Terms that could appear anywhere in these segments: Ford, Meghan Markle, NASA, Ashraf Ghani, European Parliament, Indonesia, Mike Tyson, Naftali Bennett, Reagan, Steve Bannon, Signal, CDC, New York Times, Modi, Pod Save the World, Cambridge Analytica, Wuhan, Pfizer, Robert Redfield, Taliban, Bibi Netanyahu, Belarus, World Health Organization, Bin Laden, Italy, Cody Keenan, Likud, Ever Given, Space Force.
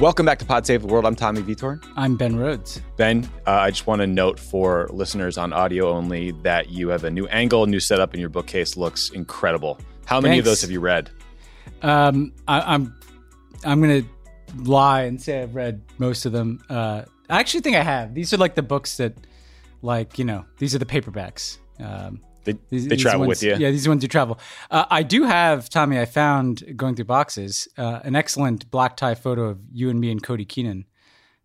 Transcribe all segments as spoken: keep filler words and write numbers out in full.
Welcome back to Pod Save the World. I'm Tommy Vitor. I'm Ben Rhodes. Ben, uh, I just want to note for listeners on audio only that you have a new angle, new setup, and your bookcase looks incredible. How many Thanks. of those have you read? Um, I, I'm I'm going to lie and say I've read most of them. Uh, I actually think I have. These are like the books that, like, you know, these are the paperbacks. Um, they these, they these travel ones, with you. Yeah, these are ones you travel. Uh, I do have, Tommy, I found, going through boxes, uh, an excellent black tie photo of you and me and Cody Keenan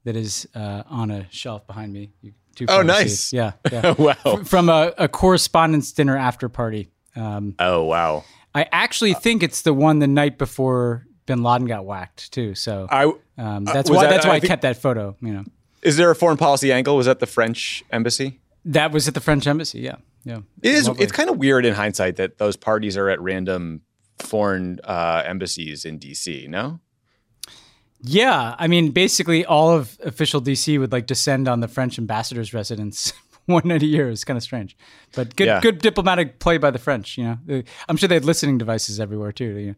that is uh, on a shelf behind me. You, two oh, nice. Yeah. yeah. Wow. From a, a correspondence dinner after party. Um, oh, wow. I actually uh, think it's the one the night before bin Laden got whacked, too. So I, um, that's why, that, that's why I, I think, kept that photo. You know, is there a foreign policy angle? Was that the French embassy? That was at the French embassy, yeah. Yeah, it is. Lovely. It's kind of weird in hindsight that those parties are at random foreign uh, embassies in D C. No. Yeah, I mean, basically, all of official D C would like descend on the French ambassador's residence one night a year. It's kind of strange, but good, yeah. good diplomatic play by the French. You know, I'm sure they had listening devices everywhere too. You know?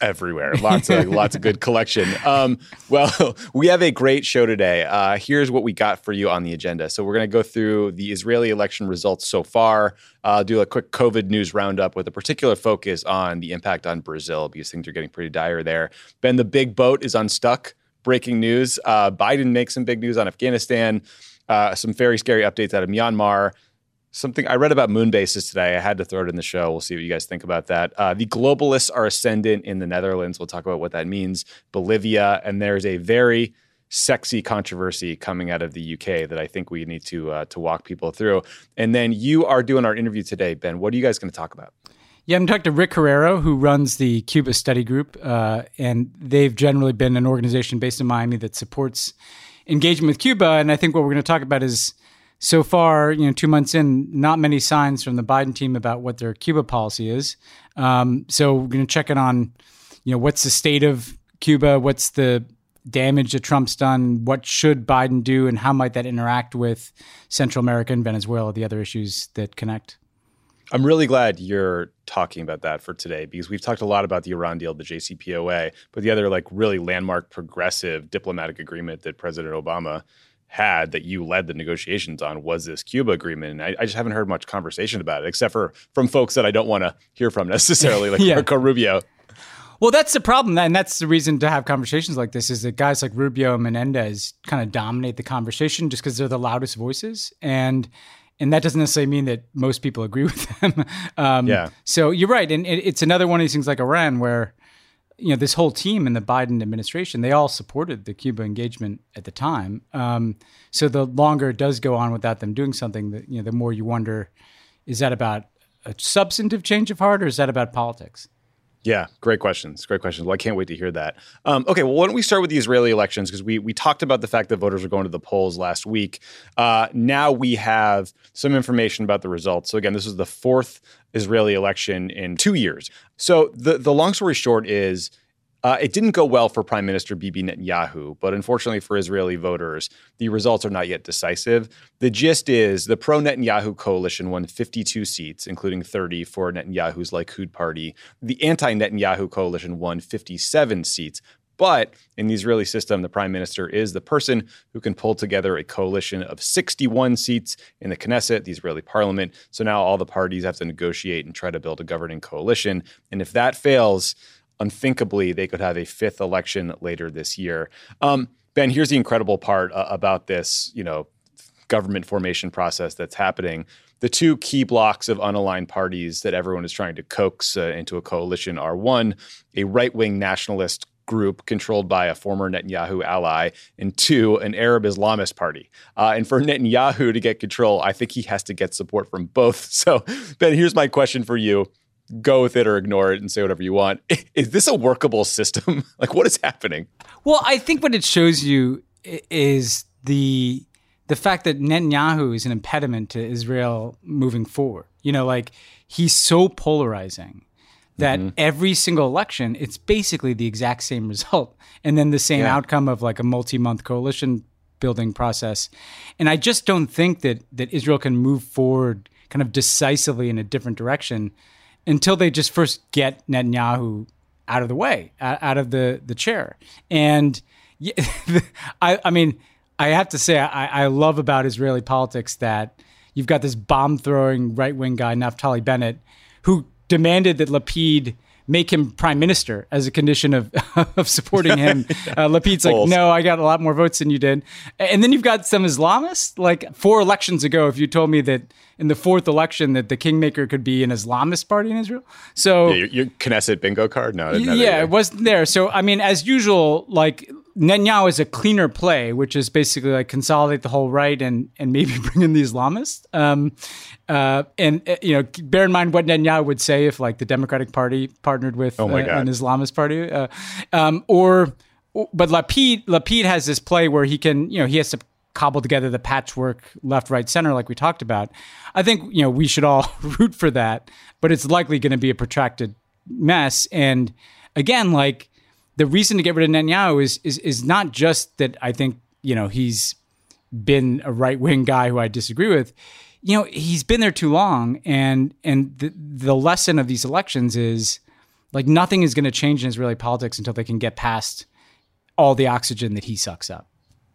Everywhere, lots of lots of good collection. Um, well, we have a great show today. Uh, here's what we got for you on the agenda. So we're going to go through the Israeli election results so far. Uh, do a quick COVID news roundup with a particular focus on the impact on Brazil because things are getting pretty dire there. Ben, the big boat is unstuck. Breaking news: uh, Biden makes some big news on Afghanistan. Uh, some very scary updates out of Myanmar. Something I read about moon bases today. I had to throw it in the show. We'll see what you guys think about that. Uh, the globalists are ascendant in the Netherlands. We'll talk about what that means. Bolivia. And there's a very sexy controversy coming out of the U K that I think we need to uh, to walk people through. And then you are doing our interview today, Ben. What are you guys going to talk about? Yeah, I'm talking to Rick Herrero, who runs the Cuba Study Group. Uh, and they've generally been an organization based in Miami that supports engagement with Cuba. And I think what we're going to talk about is, so far, you know, two months in, not many signs from the Biden team about what their Cuba policy is. Um, so we're going to check in on, you know, what's the state of Cuba? What's the damage that Trump's done? What should Biden do? And how might that interact with Central America and Venezuela, the other issues that connect? I'm really glad you're talking about that for today because we've talked a lot about the Iran deal, the J C P O A, but the other like really landmark progressive diplomatic agreement that President Obama had that you led the negotiations on was this Cuba agreement. And I, I just haven't heard much conversation about it, except for from folks that I don't want to hear from necessarily, like yeah. Marco Rubio. Well, that's the problem. And that's the reason to have conversations like this is that guys like Rubio and Menendez kind of dominate the conversation just because they're the loudest voices. And and that doesn't necessarily mean that most people agree with them. um, yeah. So you're right. And it, it's another one of these things like Iran where, you know, this whole team in the Biden administration, they all supported the Cuba engagement at the time. Um, so the longer it does go on without them doing something, the, you know, the more you wonder, is that about a substantive change of heart or is that about politics? Yeah, great questions. Great questions. Well, I can't wait to hear that. Um, okay, well, why don't we start with the Israeli elections? Because we we talked about the fact that voters were going to the polls last week. Uh, now we have some information about the results. So again, this is the fourth Israeli election in two years. So the, the long story short is uh, it didn't go well for Prime Minister Bibi Netanyahu, but unfortunately for Israeli voters, the results are not yet decisive. The gist is the pro-Netanyahu coalition won fifty-two seats, including thirty for Netanyahu's Likud party. The anti-Netanyahu coalition won fifty-seven seats. But in the Israeli system, the prime minister is the person who can pull together a coalition of sixty-one seats in the Knesset, the Israeli parliament. So now all the parties have to negotiate and try to build a governing coalition. And if that fails, unthinkably, they could have a fifth election later this year. Um, Ben, here's the incredible part uh, about this, you know, government formation process that's happening. The two key blocks of unaligned parties that everyone is trying to coax uh, into a coalition are, one, a right-wing nationalist group controlled by a former Netanyahu ally, and two, an Arab Islamist party. Uh, and for Netanyahu to get control, I think he has to get support from both. So, Ben, here's my question for you. Go with it or ignore it and say whatever you want. Is this a workable system? Like, what is happening? Well, I think what it shows you is the the fact that Netanyahu is an impediment to Israel moving forward. You know, like, he's so polarizing that mm-hmm. every single election, it's basically the exact same result. And then the same yeah. outcome of like a multi-month coalition building process. And I just don't think that that Israel can move forward kind of decisively in a different direction until they just first get Netanyahu out of the way, out of the, the chair. And yeah, I, I mean, I have to say, I, I love about Israeli politics that you've got this bomb-throwing right-wing guy, Naftali Bennett, who demanded that Lapid make him prime minister as a condition of, of supporting him. Uh, Lapid's like, no, I got a lot more votes than you did. And then you've got some Islamists. Like four elections ago, if you told me that in the fourth election that the kingmaker could be an Islamist party in Israel. So yeah, your, your Knesset bingo card? No, yeah, either. It wasn't there. So, I mean, as usual, like Netanyahu is a cleaner play, which is basically like consolidate the whole right and and maybe bring in the Islamists. Um, uh, and, uh, you know, bear in mind what Netanyahu would say if like the Democratic Party partnered with oh uh, an Islamist party. Uh, um, or, or but Lapid, Lapid has this play where he can, you know, he has to cobble together the patchwork left, right, center like we talked about. I think, you know, we should all root for that, but it's likely going to be a protracted mess. And again, like, the reason to get rid of Netanyahu is, is is not just that I think, you know, he's been a right-wing guy who I disagree with. You know, he's been there too long. And and the, the lesson of these elections is, like, nothing is going to change in Israeli politics until they can get past all the oxygen that he sucks up.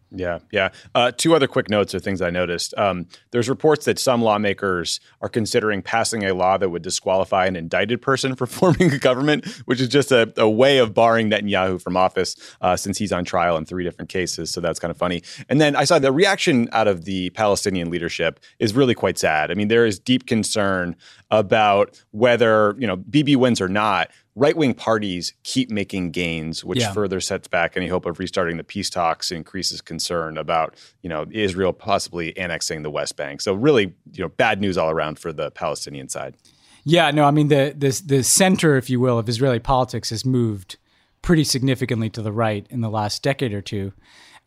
Yeah, yeah. Uh, two other quick notes are things I noticed. Um, there's reports that some lawmakers are considering passing a law that would disqualify an indicted person for forming a government, which is just a, a way of barring Netanyahu from office uh, since he's on trial in three different cases. So that's kind of funny. And then I saw the reaction out of the Palestinian leadership is really quite sad. I mean, there is deep concern about whether, you know, Bibi wins or not. Right-wing parties keep making gains, which yeah. further sets back any hope of restarting the peace talks and increases concern about, you know, Israel possibly annexing the West Bank. So really, you know, bad news all around for the Palestinian side. Yeah, no, I mean, the the, the center, if you will, of Israeli politics has moved pretty significantly to the right in the last decade or two.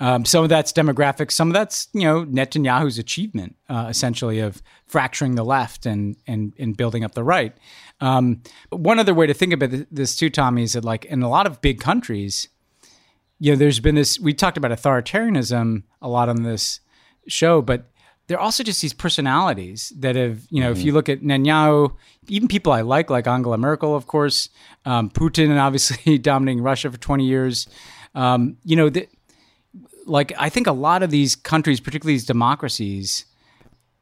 Um, some of that's demographic. Some of that's, you know, Netanyahu's achievement, uh, essentially, of fracturing the left and and and building up the right. Um, one other way to think about this too, Tommy, is that like in a lot of big countries, you know, there's been this, we talked about authoritarianism a lot on this show, but there are also just these personalities that have, you know, mm-hmm. if you look at Netanyahu, even people I like, like Angela Merkel, of course, um, Putin, and obviously dominating Russia for twenty years, um, you know, the, like I think a lot of these countries, particularly these democracies,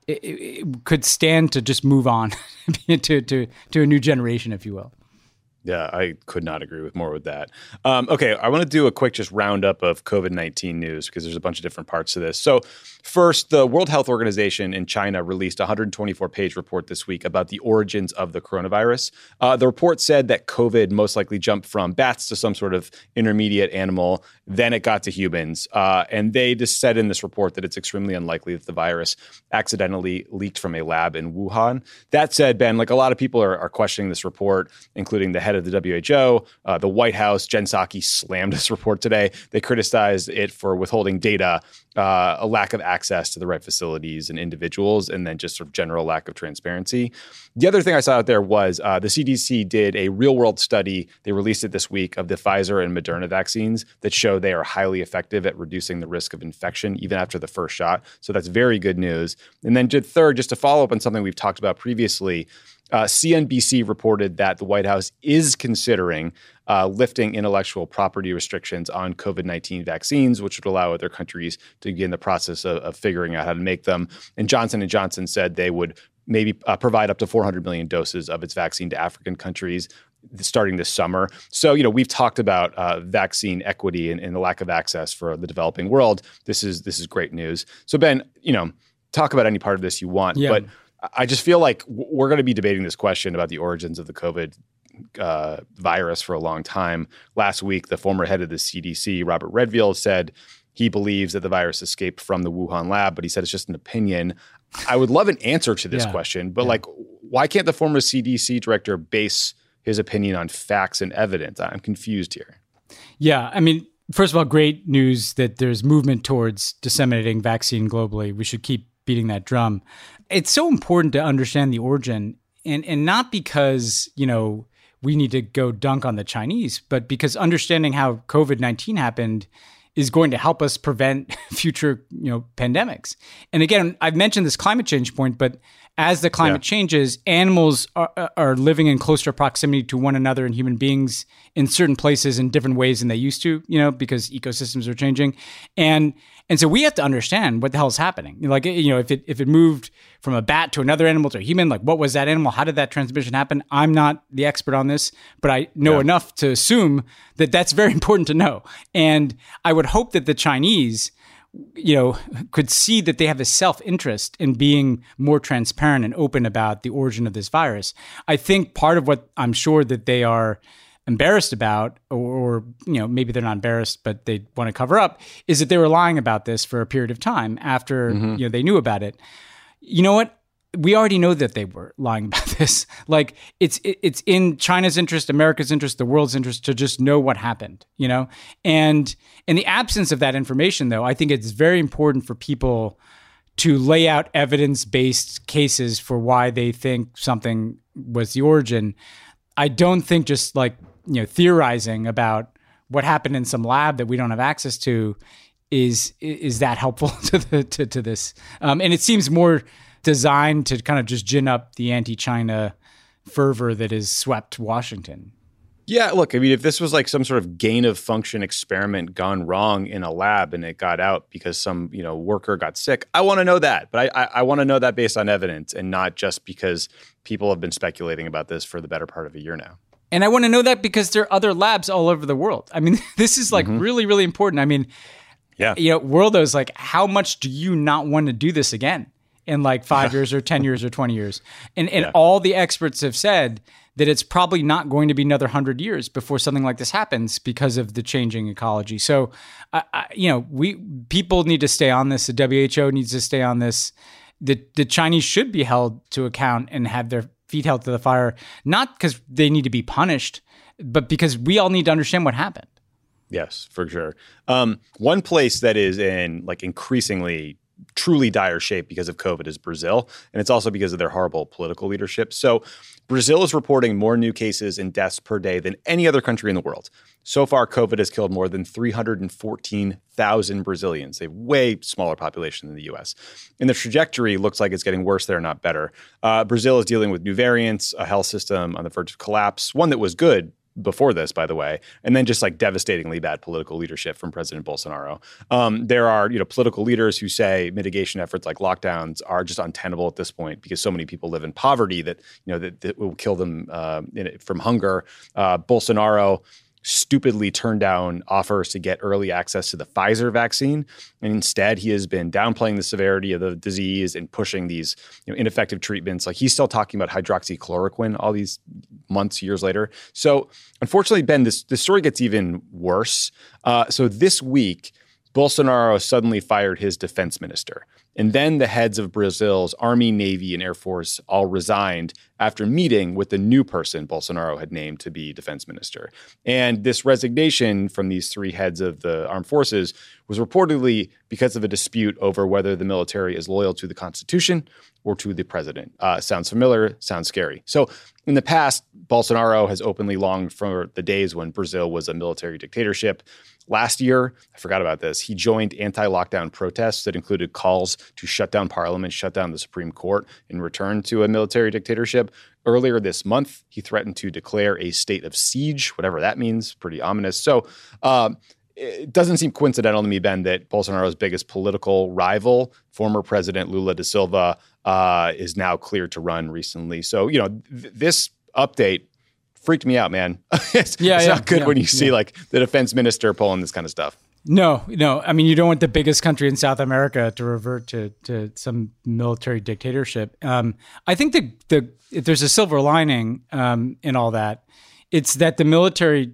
It, it could stand to just move on to, to to a new generation, if you will. Yeah, I could not agree with more with that. Um, okay, I want to do a quick just roundup of COVID nineteen news because there's a bunch of different parts to this. So first, the World Health Organization in China released a one hundred twenty-four page report this week about the origins of the coronavirus. Uh, the report said that COVID most likely jumped from bats to some sort of intermediate animal. Then it got to humans. Uh, and they just said in this report that it's extremely unlikely that the virus accidentally leaked from a lab in Wuhan. That said, Ben, like a lot of people are, are questioning this report, including the head of the W H O, uh, the White House. Jen Psaki slammed this report today. They criticized it for withholding data, uh, a lack of access to the right facilities and individuals, and then just sort of general lack of transparency. The other thing I saw out there was uh, the C D C did a real-world study. They released it this week of the Pfizer and Moderna vaccines that show they are highly effective at reducing the risk of infection even after the first shot. So that's very good news. And then third, just to follow up on something we've talked about previously, Uh, C N B C reported that the White House is considering uh, lifting intellectual property restrictions on COVID nineteen vaccines, which would allow other countries to begin the process of, of figuring out how to make them. And Johnson and Johnson said they would maybe uh, provide up to four hundred million doses of its vaccine to African countries starting this summer. So, you know, we've talked about uh, vaccine equity and, and the lack of access for the developing world. This is this is great news. So, Ben, you know, talk about any part of this you want, yeah. but I just feel like we're going to be debating this question about the origins of the COVID uh, virus for a long time. Last week, the former head of the C D C, Robert Redfield, said he believes that the virus escaped from the Wuhan lab, but he said it's just an opinion. I would love an answer to this yeah. question, but yeah. like, why can't the former C D C director base his opinion on facts and evidence? I'm confused here. Yeah, I mean, first of all, great news that there's movement towards disseminating vaccine globally. We should keep beating that drum. It's so important to understand the origin, and and not because, you know, we need to go dunk on the Chinese, but because understanding how COVID nineteen happened is going to help us prevent future, you know, pandemics. And again, I've mentioned this climate change point, but as the climate yeah. changes, animals are, are living in closer proximity to one another and human beings in certain places in different ways than they used to, you know, because ecosystems are changing. And and so we have to understand what the hell is happening. Like, you know, if it if it moved from a bat to another animal to a human, like, what was that animal? How did that transmission happen? I'm not the expert on this, but I know yeah. enough to assume that that's very important to know. And I would hope that the Chinese, you know, could see that they have a self-interest in being more transparent and open about the origin of this virus. I think part of what I'm sure that they are embarrassed about, or, or you know, maybe they're not embarrassed, but they want to cover up, is that they were lying about this for a period of time after, mm-hmm. you know, they knew about it. You know what? We already know that they were lying about this. Like, it's it's in China's interest, America's interest, the world's interest to just know what happened, you know? And in the absence of that information, though, I think it's very important for people to lay out evidence-based cases for why they think something was the origin. I don't think just, like, you know, theorizing about what happened in some lab that we don't have access to is is that helpful to the, to, to this. Um, and it seems more designed to kind of just gin up the anti-China fervor that has swept Washington. Yeah, look, I mean, if this was like some sort of gain-of-function experiment gone wrong in a lab and it got out because some, you know, worker got sick, I want to know that. But I, I, I want to know that based on evidence and not just because people have been speculating about this for the better part of a year now. And I want to know that because there are other labs all over the world. I mean, this is like mm-hmm. really, really important. I mean, yeah, you know, Worldo's like, how much do you not want to do this again in like five years or ten years or twenty years. And and yeah. all the experts have said that it's probably not going to be another hundred years before something like this happens because of the changing ecology. So, uh, I, you know, we people need to stay on this. The W H O needs to stay on this. The, the Chinese should be held to account and have their feet held to the fire, not because they need to be punished, but because we all need to understand what happened. Yes, for sure. Um, one place that is in like increasingly truly dire shape because of COVID is Brazil. And it's also because of their horrible political leadership. So Brazil is reporting more new cases and deaths per day than any other country in the world. So far, COVID has killed more than three hundred fourteen thousand Brazilians, a way smaller population than the U S. And the trajectory looks like it's getting worse there, not better. Uh, Brazil is dealing with new variants, a health system on the verge of collapse, one that was good before this, by the way, and then just like devastatingly bad political leadership from President Bolsonaro. Um, there are, you know, political leaders who say mitigation efforts like lockdowns are just untenable at this point because so many people live in poverty that, you know, that, that will kill them uh, in, from hunger. Uh, Bolsonaro stupidly turned down offers to get early access to the Pfizer vaccine. And instead, he has been downplaying the severity of the disease and pushing these, you know, ineffective treatments. Like, he's still talking about hydroxychloroquine all these months, years later. So unfortunately, Ben, this, this story gets even worse. Uh, so this week, Bolsonaro suddenly fired his defense minister. And then the heads of Brazil's Army, Navy, and Air Force all resigned after meeting with the new person Bolsonaro had named to be defense minister. And this resignation from these three heads of the armed forces was reportedly because of a dispute over whether the military is loyal to the Constitution or to the president. Uh, sounds familiar, sounds scary. So in the past, Bolsonaro has openly longed for the days when Brazil was a military dictatorship. Last year, I forgot about this, he joined anti-lockdown protests that included calls to shut down parliament, shut down the Supreme Court, and return to a military dictatorship. Earlier this month, he threatened to declare a state of siege, whatever that means, pretty ominous. So uh, it doesn't seem coincidental to me, Ben, that Bolsonaro's biggest political rival, former President Lula da Silva, uh, is now cleared to run recently. So, you know, th- this update freaked me out, man. it's yeah, it's yeah, not good yeah, when you see yeah. like the defense minister pulling this kind of stuff. No, no. I mean, you don't want the biggest country in South America to revert to, to some military dictatorship. Um, I think the, the if there's a silver lining um, in all that it's that the military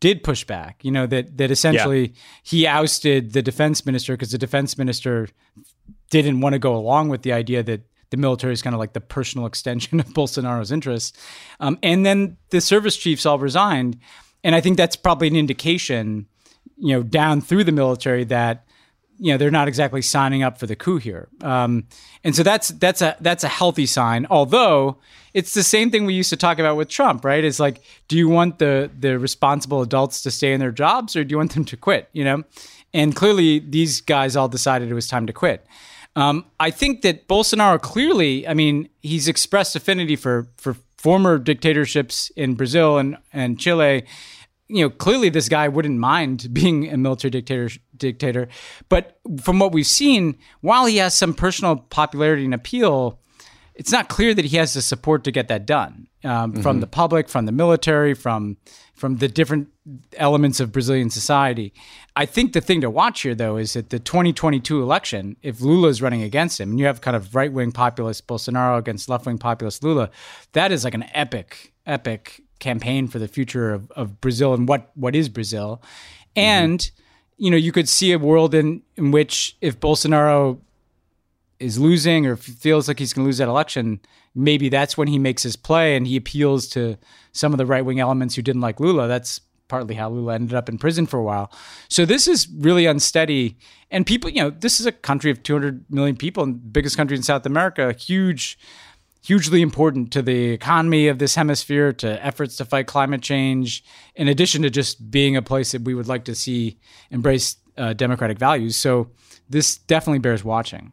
did push back, you know, that that essentially yeah. he ousted the defense minister because the defense minister didn't want to go along with the idea that the military is kind of like the personal extension of Bolsonaro's interests. Um, and then the service chiefs all resigned. And I think that's probably an indication, you know, down through the military that, you know, they're not exactly signing up for the coup here. Um, and so that's that's a that's a healthy sign, although it's the same thing we used to talk about with Trump, right? It's like, do you want the the responsible adults to stay in their jobs or do you want them to quit, you know? And clearly these guys all decided it was time to quit. Um, I think that Bolsonaro clearly, I mean, he's expressed affinity for for former dictatorships in Brazil and, and Chile. You know, clearly this guy wouldn't mind being a military dictator, dictator. But from what we've seen, while he has some personal popularity and appeal, it's not clear that he has the support to get that done um, mm-hmm. from the public, from the military, from from the different elements of Brazilian society. I think the thing to watch here, though, is that the twenty twenty-two election, if Lula is running against him, and you have kind of right-wing populist Bolsonaro against left-wing populist Lula, that is like an epic, epic campaign for the future of, of Brazil and what what is Brazil. Mm-hmm. And, you know, you could see a world in, in which if Bolsonaro is losing or feels like he's going to lose that election, maybe that's when he makes his play and he appeals to some of the right-wing elements who didn't like Lula. That's partly how Lula ended up in prison for a while. So this is really unsteady. And people, you know, this is a country of two hundred million people, and biggest country in South America, huge, hugely important to the economy of this hemisphere, to efforts to fight climate change, in addition to just being a place that we would like to see embrace uh, democratic values. So this definitely bears watching.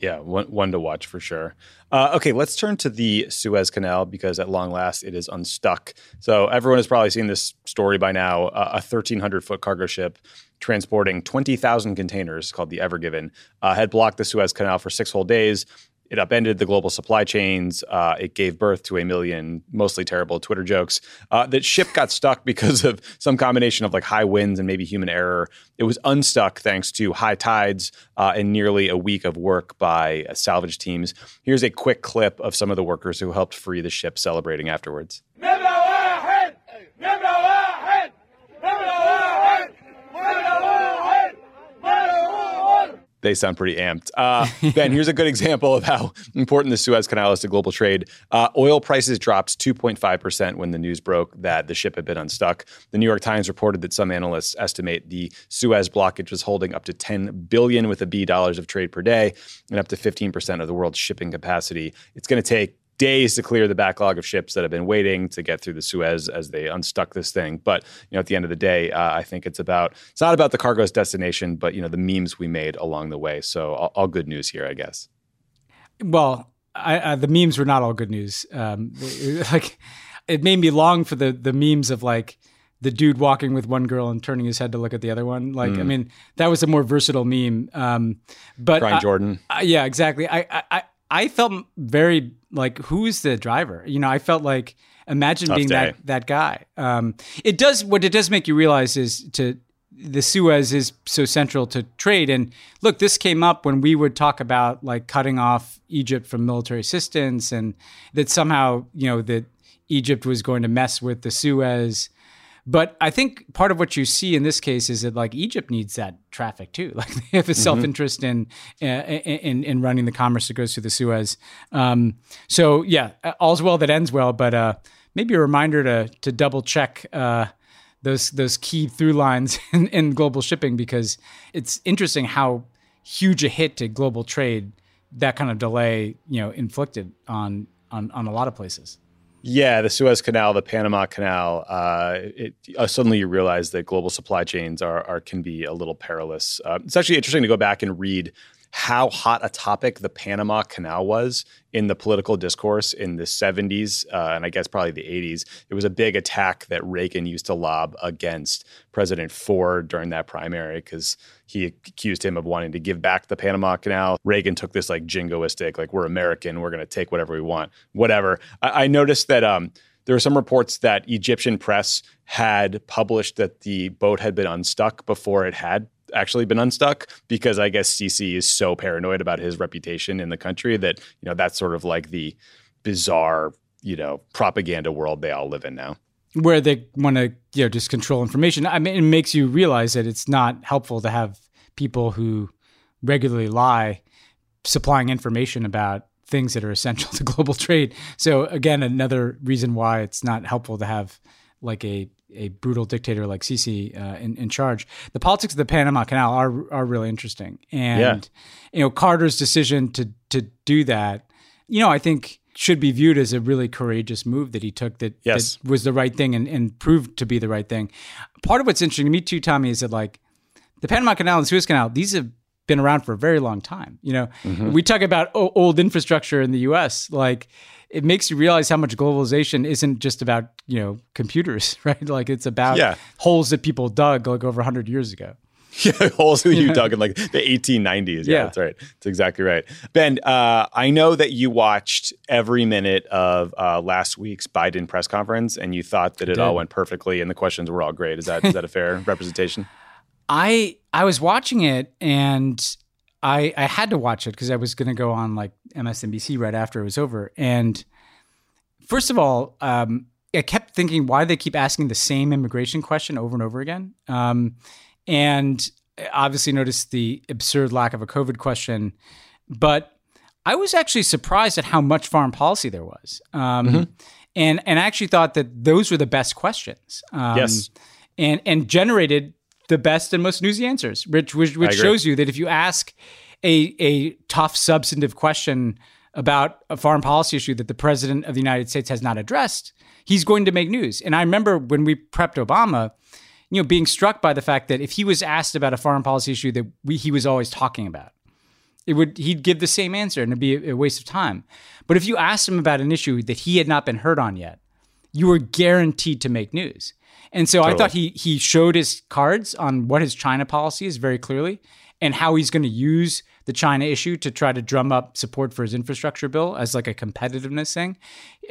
Yeah, one, one to watch for sure. Uh, okay, let's turn to the Suez Canal because at long last it is unstuck. So everyone has probably seen this story by now. Uh, a thirteen hundred foot cargo ship transporting twenty thousand containers called the Ever Given uh, had blocked the Suez Canal for six whole days. It upended the global supply chains. Uh, it gave birth to a million mostly terrible Twitter jokes. Uh, that ship got stuck because of some combination of like high winds and maybe human error. It was unstuck thanks to high tides uh, and nearly a week of work by uh, salvage teams. Here's a quick clip of some of the workers who helped free the ship celebrating afterwards. They sound pretty amped. Uh, Ben, here's a good example of how important the Suez Canal is to global trade. Uh, oil prices dropped two point five percent when the news broke that the ship had been unstuck. The New York Times reported that some analysts estimate the Suez blockage was holding up to ten billion dollars with a B dollars of trade per day and up to fifteen percent of the world's shipping capacity. It's going to take days to clear the backlog of ships that have been waiting to get through the Suez as they unstuck this thing. But, you know, at the end of the day, uh, I think it's about, it's not about the cargo's destination, but, you know, the memes we made along the way. So all, all good news here, I guess. Well, I, uh, the memes were not all good news. Um, like, it made me long for the the memes of, like, the dude walking with one girl and turning his head to look at the other one. Like, mm. I mean, that was a more versatile meme. Um, but Brian I, Jordan. I, yeah, exactly. I, I, I I felt very like, who's the driver? You know, I felt like, imagine Tough being day. that that guy. Um, it does what it does make you realize is to the Suez is so central to trade. And look, this came up when we would talk about like cutting off Egypt from military assistance, and that somehow, you know, that Egypt was going to mess with the Suez. But I think part of what you see in this case is that like Egypt needs that traffic too. Like they have a mm-hmm. self-interest in, in in running the commerce that goes through the Suez. Um, so yeah, all's well that ends well. But uh, maybe a reminder to to double check uh, those those key through lines in, in global shipping, because it's interesting how huge a hit to global trade that kind of delay, you know, inflicted on on, on a lot of places. Yeah, the Suez Canal, the Panama Canal. Uh, it, uh, suddenly, you realize that global supply chains are, are can be a little perilous. Uh, it's actually interesting to go back and read how hot a topic the Panama Canal was in the political discourse in the seventies uh, and I guess probably the eighties. It was a big attack that Reagan used to lob against President Ford during that primary because he accused him of wanting to give back the Panama Canal. Reagan took this like jingoistic, like we're American, we're going to take whatever we want, whatever. I, I noticed that um, there were some reports that Egyptian press had published that the boat had been unstuck before it had actually been unstuck, because I guess Sisi is so paranoid about his reputation in the country that, you know, that's sort of like the bizarre, you know, propaganda world they all live in now. where they want to, you know, just control information. I mean, it makes you realize that it's not helpful to have people who regularly lie supplying information about things that are essential to global trade. So again, another reason why it's not helpful to have like a a brutal dictator like Sisi uh, in, in charge. The politics of the Panama Canal are are really interesting. And, yeah. you know, Carter's decision to to do that, you know, I think should be viewed as a really courageous move that he took that, yes. that was the right thing and, and proved to be the right thing. Part of what's interesting to me too, Tommy, is that like the Panama Canal and Suez Canal, these have been around for a very long time. You know, mm-hmm. we talk about o- old infrastructure in the U S, like it makes you realize how much globalization isn't just about, you know, computers, right? Like it's about yeah. holes that people dug like over one hundred years ago. Yeah, holes that you dug in like the eighteen nineties. Yeah, yeah, that's right. That's exactly right. Ben, uh, I know that you watched every minute of uh, last week's Biden press conference and you thought that it all went perfectly and the questions were all great. Is that is that a fair representation? I I was watching it and I I had to watch it because I was going to go on like M S N B C right after it was over. And first of all, um, I kept thinking why they keep asking the same immigration question over and over again. Um, and obviously noticed the absurd lack of a COVID question. But I was actually surprised at how much foreign policy there was. Um, mm-hmm. and, and I actually thought that those were the best questions. Um, yes. And, and generated the best and most newsy answers, which which, which shows you that if you ask a a tough substantive question about a foreign policy issue that the president of the United States has not addressed, he's going to make news. And I remember when we prepped Obama, you know, being struck by the fact that if he was asked about a foreign policy issue that we, he was always talking about, it would he'd give the same answer and it'd be a, a waste of time. But if you asked him about an issue that he had not been heard on yet, you were guaranteed to make news. And so totally. I thought he he showed his cards on what his China policy is very clearly and how he's going to use the China issue to try to drum up support for his infrastructure bill as like a competitiveness thing.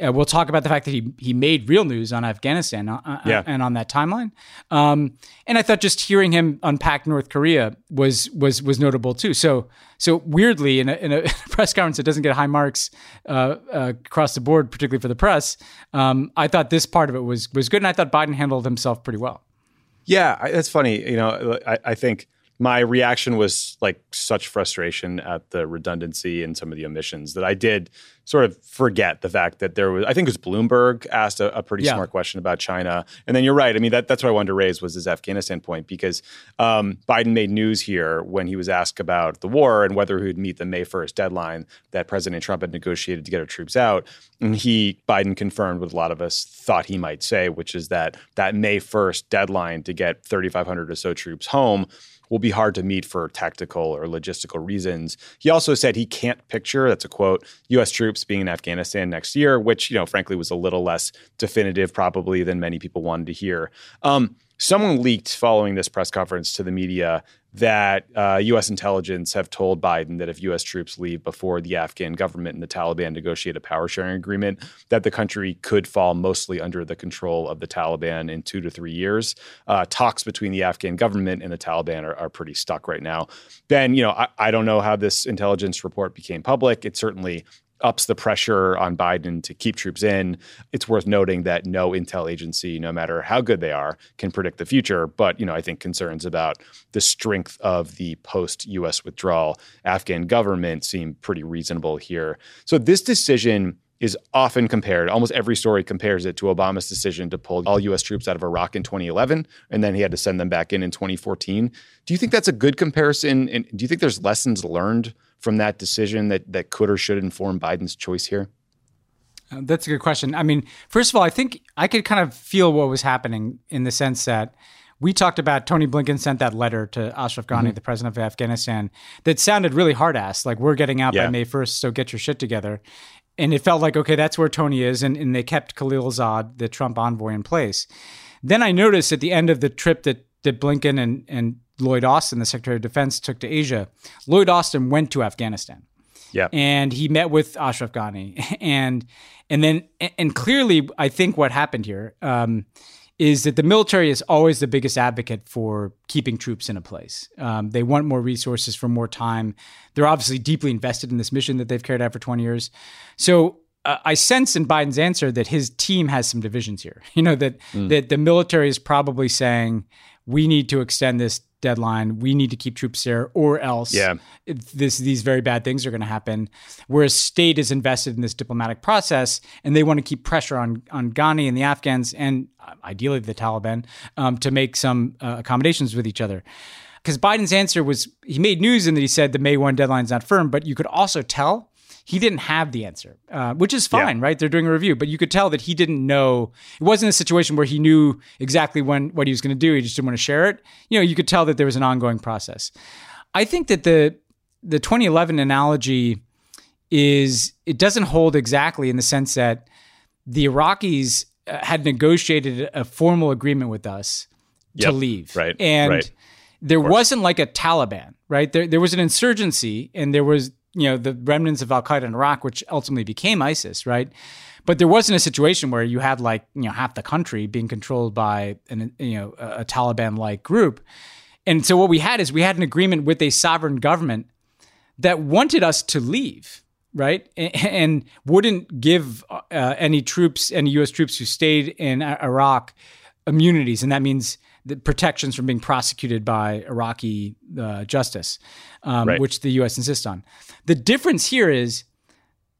Uh, we'll talk about the fact that he he made real news on Afghanistan uh, yeah. and on that timeline. Um, and I thought just hearing him unpack North Korea was was was notable too. So so weirdly, in a, in a press conference that doesn't get high marks uh, uh, across the board, particularly for the press, um, I thought this part of it was was good. And I thought Biden handled himself pretty well. Yeah, I, that's funny. You know, I, I think... my reaction was like such frustration at the redundancy and some of the omissions that I did sort of forget the fact that there was, I think it was Bloomberg asked a, a pretty yeah. smart question about China. And then you're right. I mean, that, that's what I wanted to raise was this Afghanistan point because um, Biden made news here when he was asked about the war and whether he would meet the May first deadline that President Trump had negotiated to get our troops out. And he, Biden confirmed what a lot of us thought he might say, which is that that May first deadline to get thirty-five hundred or so troops home will be hard to meet for tactical or logistical reasons. He also said he can't picture, that's a quote, U S troops being in Afghanistan next year, which, you know, frankly was a little less definitive probably than many people wanted to hear. Um, someone leaked following this press conference to the media that uh, U S intelligence have told Biden that if U S troops leave before the Afghan government and the Taliban negotiate a power-sharing agreement, that the country could fall mostly under the control of the Taliban in two to three years. Uh, talks between the Afghan government and the Taliban are, are pretty stuck right now. Ben, you know, I, I don't know how this intelligence report became public. It certainly ups the pressure on Biden to keep troops in. It's worth noting that no intel agency, no matter how good they are, can predict the future. But, you know, I think concerns about the strength of the post-U S withdrawal Afghan government seem pretty reasonable here. So this decision is often compared, almost every story compares it to Obama's decision to pull all U S troops out of Iraq in twenty eleven, and then he had to send them back in in twenty fourteen. Do you think that's a good comparison? And do you think there's lessons learned from that decision that, that could or should inform Biden's choice here? Uh, that's a good question. I mean, first of all, I think I could kind of feel what was happening in the sense that we talked about Tony Blinken sent that letter to Ashraf Ghani, mm-hmm. the president of Afghanistan, that sounded really hard-ass, like we're getting out yeah. by May first, so get your shit together. And it felt like, okay, that's where Tony is. And, and they kept Khalilzad, the Trump envoy, in place. Then I noticed at the end of the trip that, that Blinken and, and Lloyd Austin, the Secretary of Defense, took to Asia, Lloyd Austin went to Afghanistan. Yeah. And he met with Ashraf Ghani. And and then and clearly, I think what happened here um, is that the military is always the biggest advocate for keeping troops in a place. Um, they want more resources for more time. They're obviously deeply invested in this mission that they've carried out for twenty years. So uh, I sense in Biden's answer that his team has some divisions here. You know, that mm. that the military is probably saying, we need to extend this deadline. We need to keep troops there, or else yeah. this these very bad things are going to happen. Whereas state is invested in this diplomatic process, and they want to keep pressure on on Ghani and the Afghans, and ideally the Taliban, um, to make some uh, accommodations with each other. Because Biden's answer was, he made news in that he said the May first deadline is not firm, but you could also tell he didn't have the answer, uh, which is fine, yeah. right? They're doing a review, but you could tell that he didn't know. It wasn't a situation where he knew exactly when what he was going to do. He just didn't want to share it. You know, you could tell that there was an ongoing process. I think that the the twenty eleven analogy is, it doesn't hold exactly in the sense that the Iraqis had negotiated a formal agreement with us yep. to leave, right? And right. there wasn't like a Taliban, right? There there was an insurgency, and there was, you know, the remnants of al-Qaeda in Iraq, which ultimately became ISIS, right? But there wasn't a situation where you had, like, you know, half the country being controlled by an, you know, a Taliban-like group. And so what we had is we had an agreement with a sovereign government that wanted us to leave, right? And, and wouldn't give uh, any troops, any U S troops who stayed in Iraq immunities. And that means the protections from being prosecuted by Iraqi uh, justice, um, right. which the U S insists on. The difference here is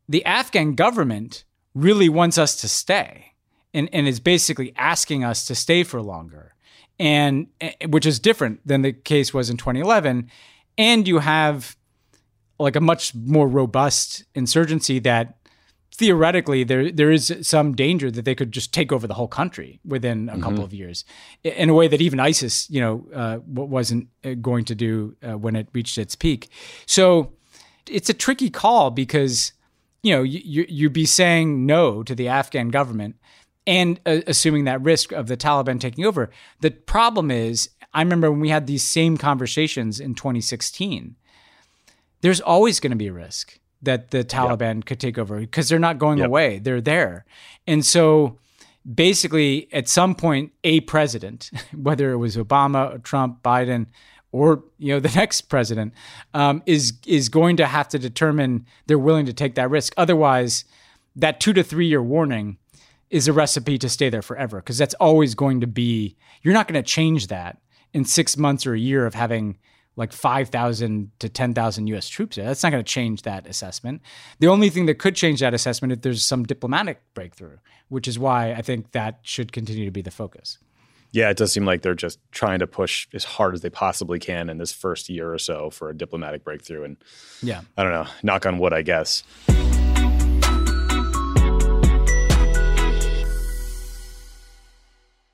the Afghan government really wants us to stay, and, and is basically asking us to stay for longer, and which is different than the case was in twenty eleven. And you have like a much more robust insurgency that theoretically, there there is some danger that they could just take over the whole country within a mm-hmm. couple of years, in a way that even ISIS, you know, uh, wasn't going to do uh, when it reached its peak. So it's a tricky call, because, you know, you, you'd be saying no to the Afghan government and uh, assuming that risk of the Taliban taking over. The problem is, I remember when we had these same conversations in twenty sixteen, there's always going to be a risk that the Taliban yep. could take over, because they're not going yep. away. They're there. And so basically at some point, a president, whether it was Obama, or Trump, Biden, or, you know, the next president, um, is is going to have to determine they're willing to take that risk. Otherwise, that two to three year warning is a recipe to stay there forever, because that's always going to be, you're not going to change that in six months or a year of having like five thousand to ten thousand U S troops there. That's not going to change that assessment. The only thing that could change that assessment is if there's some diplomatic breakthrough, which is why I think that should continue to be the focus. Yeah, it does seem like they're just trying to push as hard as they possibly can in this first year or so for a diplomatic breakthrough. And yeah, I don't know, knock on wood, I guess.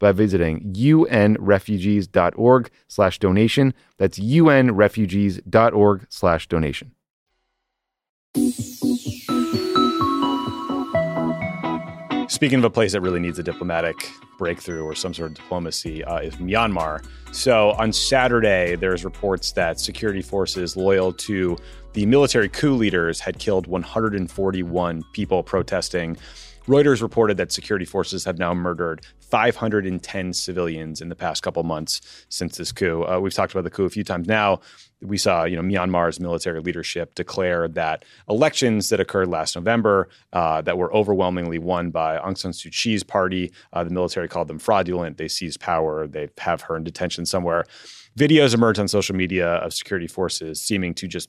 by visiting unrefugees.org slash donation. That's unrefugees.org slash donation. Speaking of a place that really needs a diplomatic breakthrough or some sort of diplomacy uh, is Myanmar. So on Saturday, there's reports that security forces loyal to the military coup leaders had killed one hundred forty-one people protesting. Reuters reported that security forces have now murdered five hundred ten civilians in the past couple months since this coup. Uh, we've talked about the coup a few times now. We saw, you know, Myanmar's military leadership declare that elections that occurred last November uh, that were overwhelmingly won by Aung San Suu Kyi's party, uh, the military called them fraudulent. They seized power. They have her in detention somewhere. Videos emerged on social media of security forces seeming to just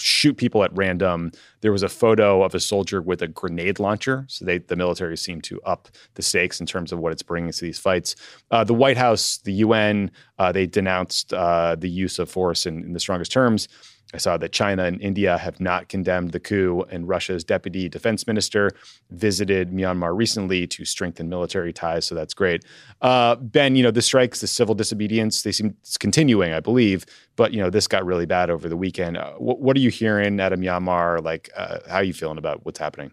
shoot people at random. There was a photo of a soldier with a grenade launcher. So they, the military seemed to up the stakes in terms of what it's bringing to these fights. Uh, the White House, the U N, uh, they denounced uh, the use of force in, in the strongest terms. I saw that China and India have not condemned the coup, and Russia's deputy defense minister visited Myanmar recently to strengthen military ties, so that's great. Uh, Ben, you know, the strikes, the civil disobedience, they seem it's continuing, I believe, but, you know, this got really bad over the weekend. Uh, wh- what are you hearing out of Myanmar? Like, uh, how are you feeling about what's happening?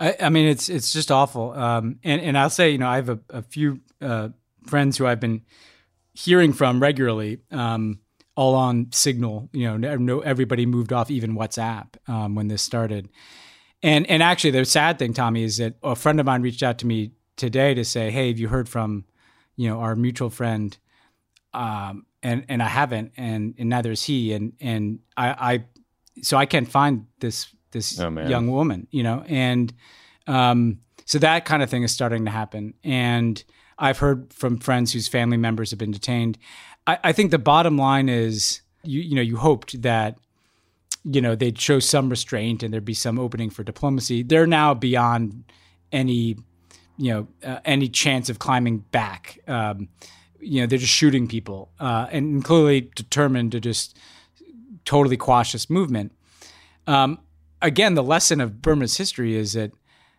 I, I mean, it's it's just awful. Um, and, and I'll say, you know, I have a, a few uh, friends who I've been hearing from regularly, um all on Signal, you know, no, everybody moved off even WhatsApp um, when this started. And and actually the sad thing, Tommy, is that a friend of mine reached out to me today to say, hey, have you heard from, you know, our mutual friend? Um, and and I haven't, and, and neither is he. And and I, I so I can't find this this oh, man. young woman, you know, and um, so that kind of thing is starting to happen. And I've heard from friends whose family members have been detained. I think the bottom line is, you, you know, you hoped that, you know, they'd show some restraint and there'd be some opening for diplomacy. They're now beyond any, you know, uh, any chance of climbing back. Um, you know, they're just shooting people uh, and clearly determined to just totally quash this movement. Um, again, the lesson of Burma's history is that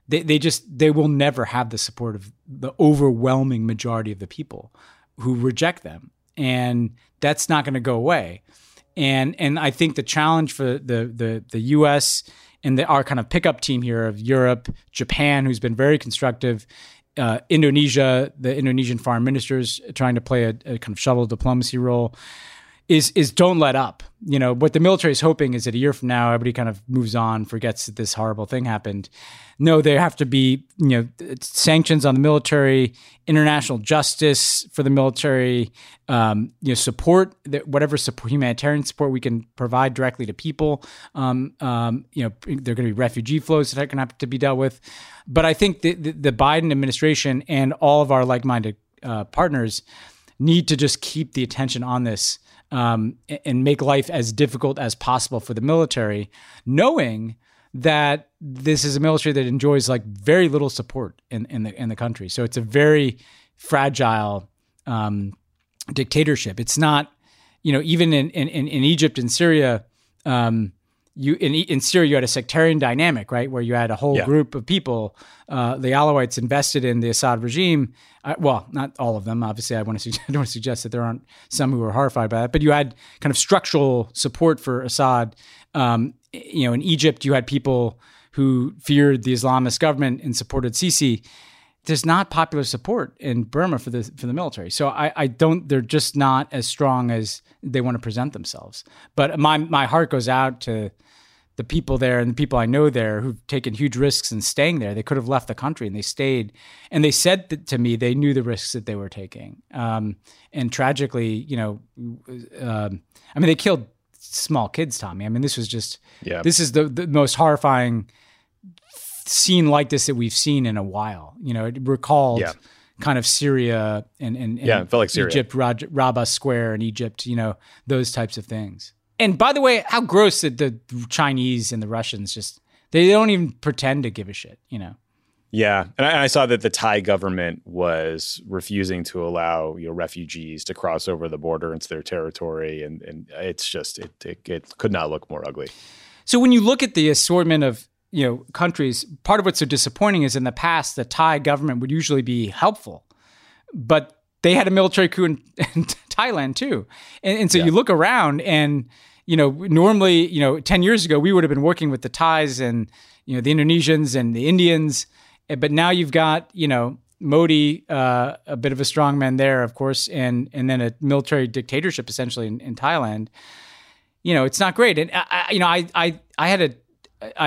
they, they just they will never have the support of the overwhelming majority of the people who reject them. And that's not going to go away. And and I think the challenge for the the the U S and the, our kind of pickup team here of Europe, Japan, who's been very constructive, uh, Indonesia, the Indonesian foreign ministers trying to play a, a kind of shuttle diplomacy role, is is don't let up. You know, what the military is hoping is that a year from now, everybody kind of moves on, forgets that this horrible thing happened. No, there have to be, you know, sanctions on the military, international justice for the military, um, you know, support, that whatever support, humanitarian support we can provide directly to people. Um, um, you know, there are going to be refugee flows that are going to have to be dealt with. But I think the, the, the Biden administration and all of our like-minded uh, partners need to just keep the attention on this um, and make life as difficult as possible for the military, knowing that this is a military that enjoys like very little support in, in the in the country. So it's a very fragile um, dictatorship. It's not, you know, even in in, in Egypt and Syria, um, you in in Syria you had a sectarian dynamic, right, where you had a whole yeah. group of people, uh, the Alawites, invested in the Assad regime. Uh, well, not all of them, obviously. I want to suggest, I don't want to suggest that there aren't some who are horrified by that, but you had kind of structural support for Assad. Um, You know, in Egypt, you had people who feared the Islamist government and supported Sisi. There's not popular support in Burma for the for the military, so I, I don't. They're just not as strong as they want to present themselves. But my my heart goes out to the people there and the people I know there who've taken huge risks in staying there. They could have left the country and they stayed. And they said that to me they knew the risks that they were taking. Um, and tragically, you know, uh, I mean, they killed small kids, Tommy. I mean, this was just, yeah. this is the, the most horrifying scene like this that we've seen in a while. You know, it recalled yeah. kind of Syria and, and, and yeah, it felt like Syria. Egypt, Raj, Rabah Square in Egypt, you know, those types of things. And by the way, how gross that the Chinese and the Russians just, they don't even pretend to give a shit, you know? Yeah. And I, I saw that the Thai government was refusing to allow, you know, refugees to cross over the border into their territory. And, and it's just, it, it it could not look more ugly. So when you look at the assortment of, you know, countries, part of what's so disappointing is in the past, the Thai government would usually be helpful, but they had a military coup in, in Thailand too. And, and so yeah. you look around and, you know, normally, you know, ten years ago, we would have been working with the Thais and, you know, the Indonesians and the Indians. But now you've got, you know, Modi, uh, a bit of a strongman there, of course, and and then a military dictatorship essentially in, in Thailand. You know, it's not great. And I, I you know, I I I had a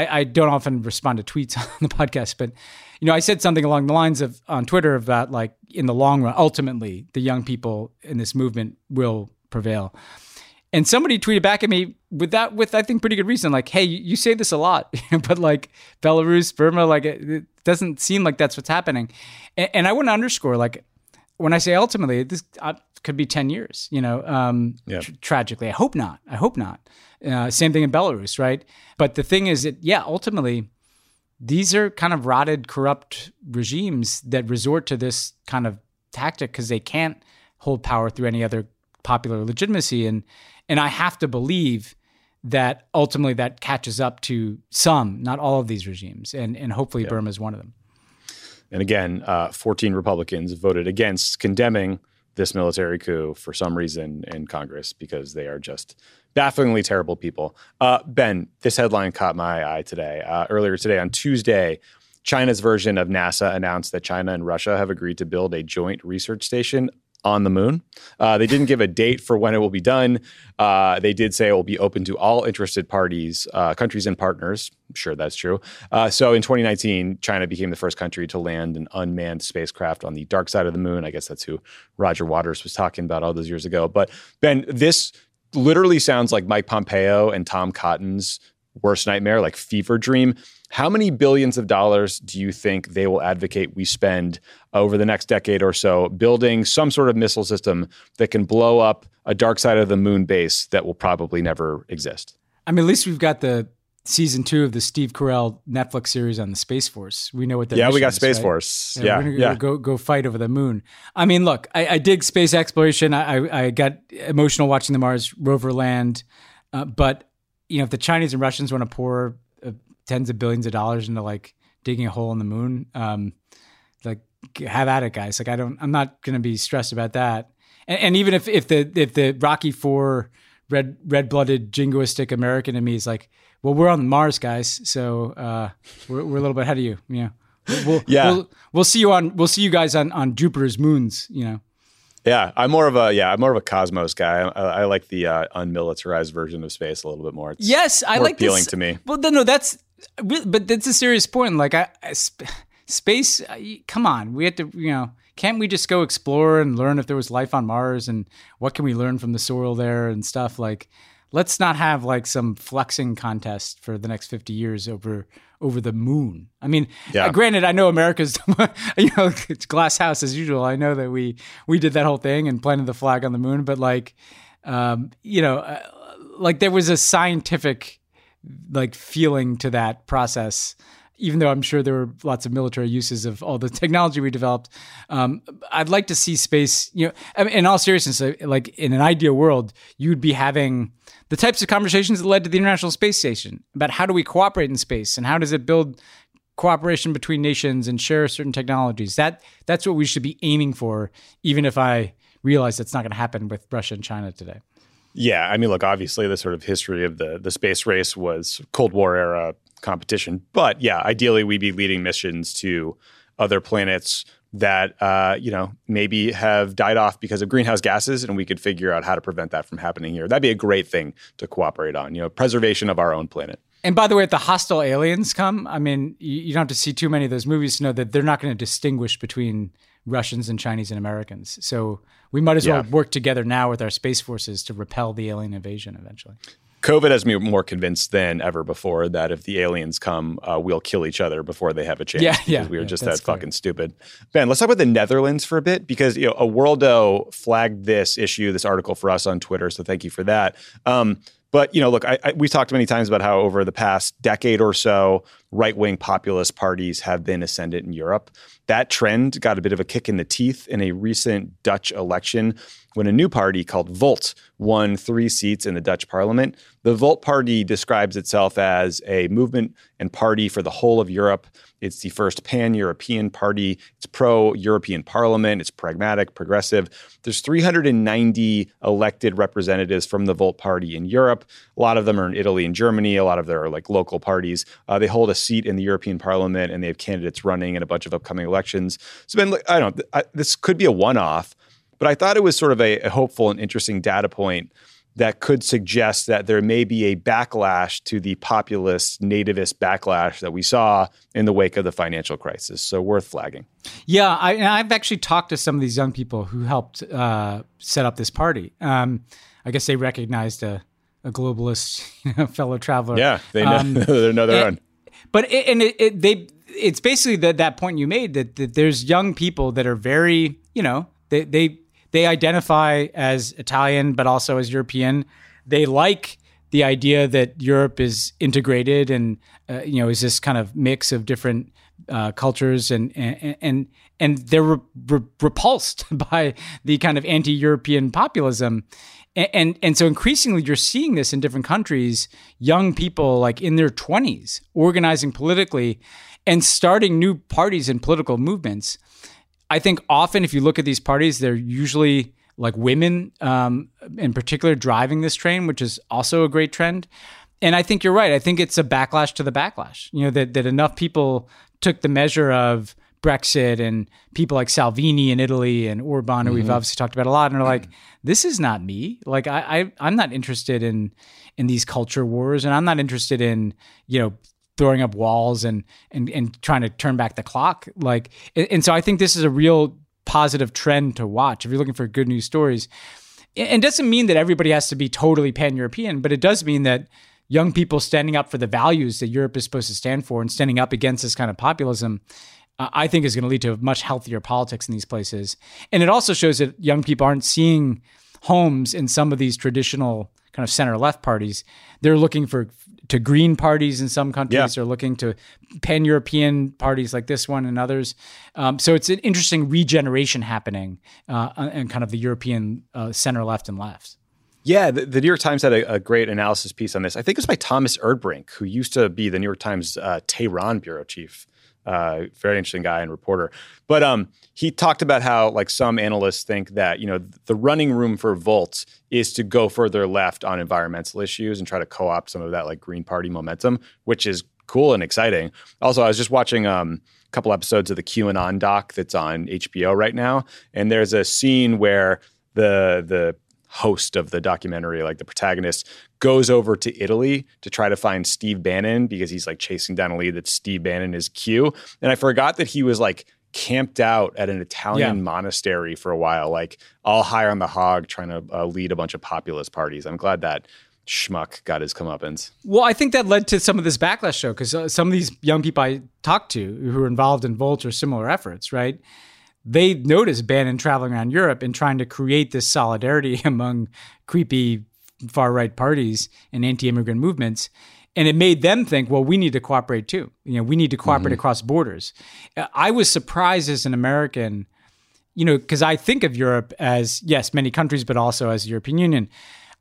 I, I don't often respond to tweets on the podcast, but you know, I said something along the lines of on Twitter about like in the long run, ultimately the young people in this movement will prevail. And somebody tweeted back at me with that, with I think pretty good reason, like, hey, you say this a lot, but like Belarus, Burma, like it, it doesn't seem like that's what's happening. And, and I want to underscore, like, when I say ultimately, this uh, could be ten years, you know, um, yeah. tra- tragically. I hope not. I hope not. Uh, same thing in Belarus, right? But the thing is that, yeah, ultimately, these are kind of rotted, corrupt regimes that resort to this kind of tactic because they can't hold power through any other popular legitimacy. And and I have to believe that ultimately that catches up to some, not all of these regimes. And, and hopefully yeah. Burma is one of them. And again, uh, fourteen Republicans voted against condemning this military coup for some reason in Congress because they are just bafflingly terrible people. Uh, Ben, this headline caught my eye today. Uh, earlier today on Tuesday, China's version of NASA announced that China and Russia have agreed to build a joint research station on the moon. Uh, they didn't give a date for when it will be done. Uh, they did say it will be open to all interested parties, uh, countries and partners. I'm sure that's true. Uh, so in twenty nineteen, China became the first country to land an unmanned spacecraft on the dark side of the moon. I guess that's who Roger Waters was talking about all those years ago. But Ben, this literally sounds like Mike Pompeo and Tom Cotton's worst nightmare, like fever dream. How many billions of dollars do you think they will advocate we spend over the next decade or so building some sort of missile system that can blow up a dark side of the moon base that will probably never exist? I mean, at least we've got the season two of the Steve Carell Netflix series on the Space Force. We know what that is. Yeah, we got Space right? Force. Yeah, yeah. We're gonna yeah. Go, go fight over the moon. I mean, look, I, I dig space exploration. I, I got emotional watching the Mars rover land. Uh, but, you know, if the Chinese and Russians want to pour uh, tens of billions of dollars into like digging a hole in the moon, um, like have at it, guys. Like, I don't, I'm not going to be stressed about that. And, and even if, if the, if the Rocky Four red, red blooded jingoistic American in me is like, well, we're on Mars, guys. So uh, we're, we're a little bit ahead of you. You know, we'll, yeah. We'll, we'll see you on, we'll see you guys on, on Jupiter's moons, you know? Yeah, I'm more of a yeah, I'm more of a cosmos guy. I, I like the uh, unmilitarized version of space a little bit more. It's yes, I more like appealing this. to me. Well, no, that's but that's a serious point. Like, I, I space, come on, we have to, you know, can't we just go explore and learn if there was life on Mars and what can we learn from the soil there and stuff? Like, let's not have like some flexing contest for the next fifty years over over the moon. I mean, yeah. uh, granted, I know America's, you know, it's glass house as usual. I know that we we did that whole thing and planted the flag on the moon, but like, um, you know, uh, like there was a scientific like feeling to that process, even though I'm sure there were lots of military uses of all the technology we developed. Um, I'd like to see space, you know, I mean, in all seriousness, like in an ideal world, you'd be having the types of conversations that led to the International Space Station about how do we cooperate in space and how does it build cooperation between nations and share certain technologies. That that's what we should be aiming for, even if I realize that's not going to happen with Russia and China today. Yeah. I mean, look, obviously the sort of history of the, the space race was Cold War era competition. But yeah, ideally we'd be leading missions to other planets that, uh, you know, maybe have died off because of greenhouse gases, and we could figure out how to prevent that from happening here. That'd be a great thing to cooperate on, you know, preservation of our own planet. And by the way, if the hostile aliens come, I mean, you don't have to see too many of those movies to know that they're not going to distinguish between Russians and Chinese and Americans. So we might as well yeah. work together now with our space forces to repel the alien invasion eventually. COVID has me more convinced than ever before that if the aliens come, uh, we'll kill each other before they have a chance. Yeah, because yeah, we were yeah, just that fucking clear. Stupid. Ben, let's talk about the Netherlands for a bit, because, you know, a Worldo flagged this issue, this article for us on Twitter. So thank you for that. Um, but, you know, look, I, I, we've talked many times about how over the past decade or so, right-wing populist parties have been ascendant in Europe. That trend got a bit of a kick in the teeth in a recent Dutch election when a new party called Volt won three seats in the Dutch parliament. The Volt party describes itself as a movement and party for the whole of Europe. It's the first pan-European party. It's pro-European parliament. It's pragmatic, progressive. There's three hundred ninety elected representatives from the Volt party in Europe. A lot of them are in Italy and Germany. A lot of them are like local parties. Uh, they hold a seat in the European Parliament, and they have candidates running in a bunch of upcoming elections. So Ben, I don't know, I, this could be a one-off, but I thought it was sort of a, a hopeful and interesting data point that could suggest that there may be a backlash to the populist, nativist backlash that we saw in the wake of the financial crisis. So worth flagging. Yeah, I, and I've actually talked to some of these young people who helped uh, set up this party. Um, I guess they recognized a, a globalist, you know, fellow traveler. Yeah, they know, um, they know their own. But it, and it, it, they, it's basically the, that point you made that, that there's young people that are very, you know, they they they identify as Italian, but also as European. They like the idea that Europe is integrated and uh, you know, is this kind of mix of different uh, cultures, and and and, and they're re- re- repulsed by the kind of anti-European populism. And, and and so increasingly you're seeing this in different countries, young people like in their twenties organizing politically and starting new parties and political movements. I think often if you look at these parties, they're usually like women um, in particular driving this train, which is also a great trend. And I think you're right. I think it's a backlash to the backlash, you know, that that enough people took the measure of Brexit and people like Salvini in Italy and Orban, who mm-hmm. we've obviously talked about a lot, and are like, this is not me. Like, I, I, I'm not interested in in these culture wars, and I'm not interested in, you know, throwing up walls and and and trying to turn back the clock. Like, and, and so I think this is a real positive trend to watch if you're looking for good news stories. And doesn't mean that everybody has to be totally pan-European, but it does mean that young people standing up for the values that Europe is supposed to stand for and standing up against this kind of populism, I think is going to lead to a much healthier politics in these places. And it also shows that young people aren't seeing homes in some of these traditional kind of center-left parties. They're looking for to green parties in some countries. Yeah. They're looking to pan-European parties like this one and others. Um, so it's an interesting regeneration happening uh, in kind of the European uh, center-left and left. Yeah, the, the New York Times had a, a great analysis piece on this. I think it was by Thomas Erdbrink, who used to be the New York Times uh, Tehran bureau chief. Uh, very interesting guy and reporter. But um, he talked about how, like, some analysts think that, you know, the running room for Volt is to go further left on environmental issues and try to co-opt some of that, like, Green Party momentum, which is cool and exciting. Also, I was just watching um, a couple episodes of the QAnon doc that's on H B O right now. And there's a scene where the the host of the documentary, like the protagonist, goes over to Italy to try to find Steve Bannon because he's like chasing down a lead that Steve Bannon is Q. And I forgot that he was like camped out at an Italian yeah. monastery for a while, like all high on the hog, trying to uh, lead a bunch of populist parties. I'm glad that schmuck got his comeuppance. Well, I think that led to some of this backlash show because uh, some of these young people I talked to who are involved in Volt or similar efforts, right? They noticed Bannon traveling around Europe and trying to create this solidarity among creepy far-right parties and anti-immigrant movements. And it made them think, well, we need to cooperate too. You know, we need to cooperate mm-hmm. across borders. I was surprised as an American, you know, because I think of Europe as, yes, many countries, but also as the European Union.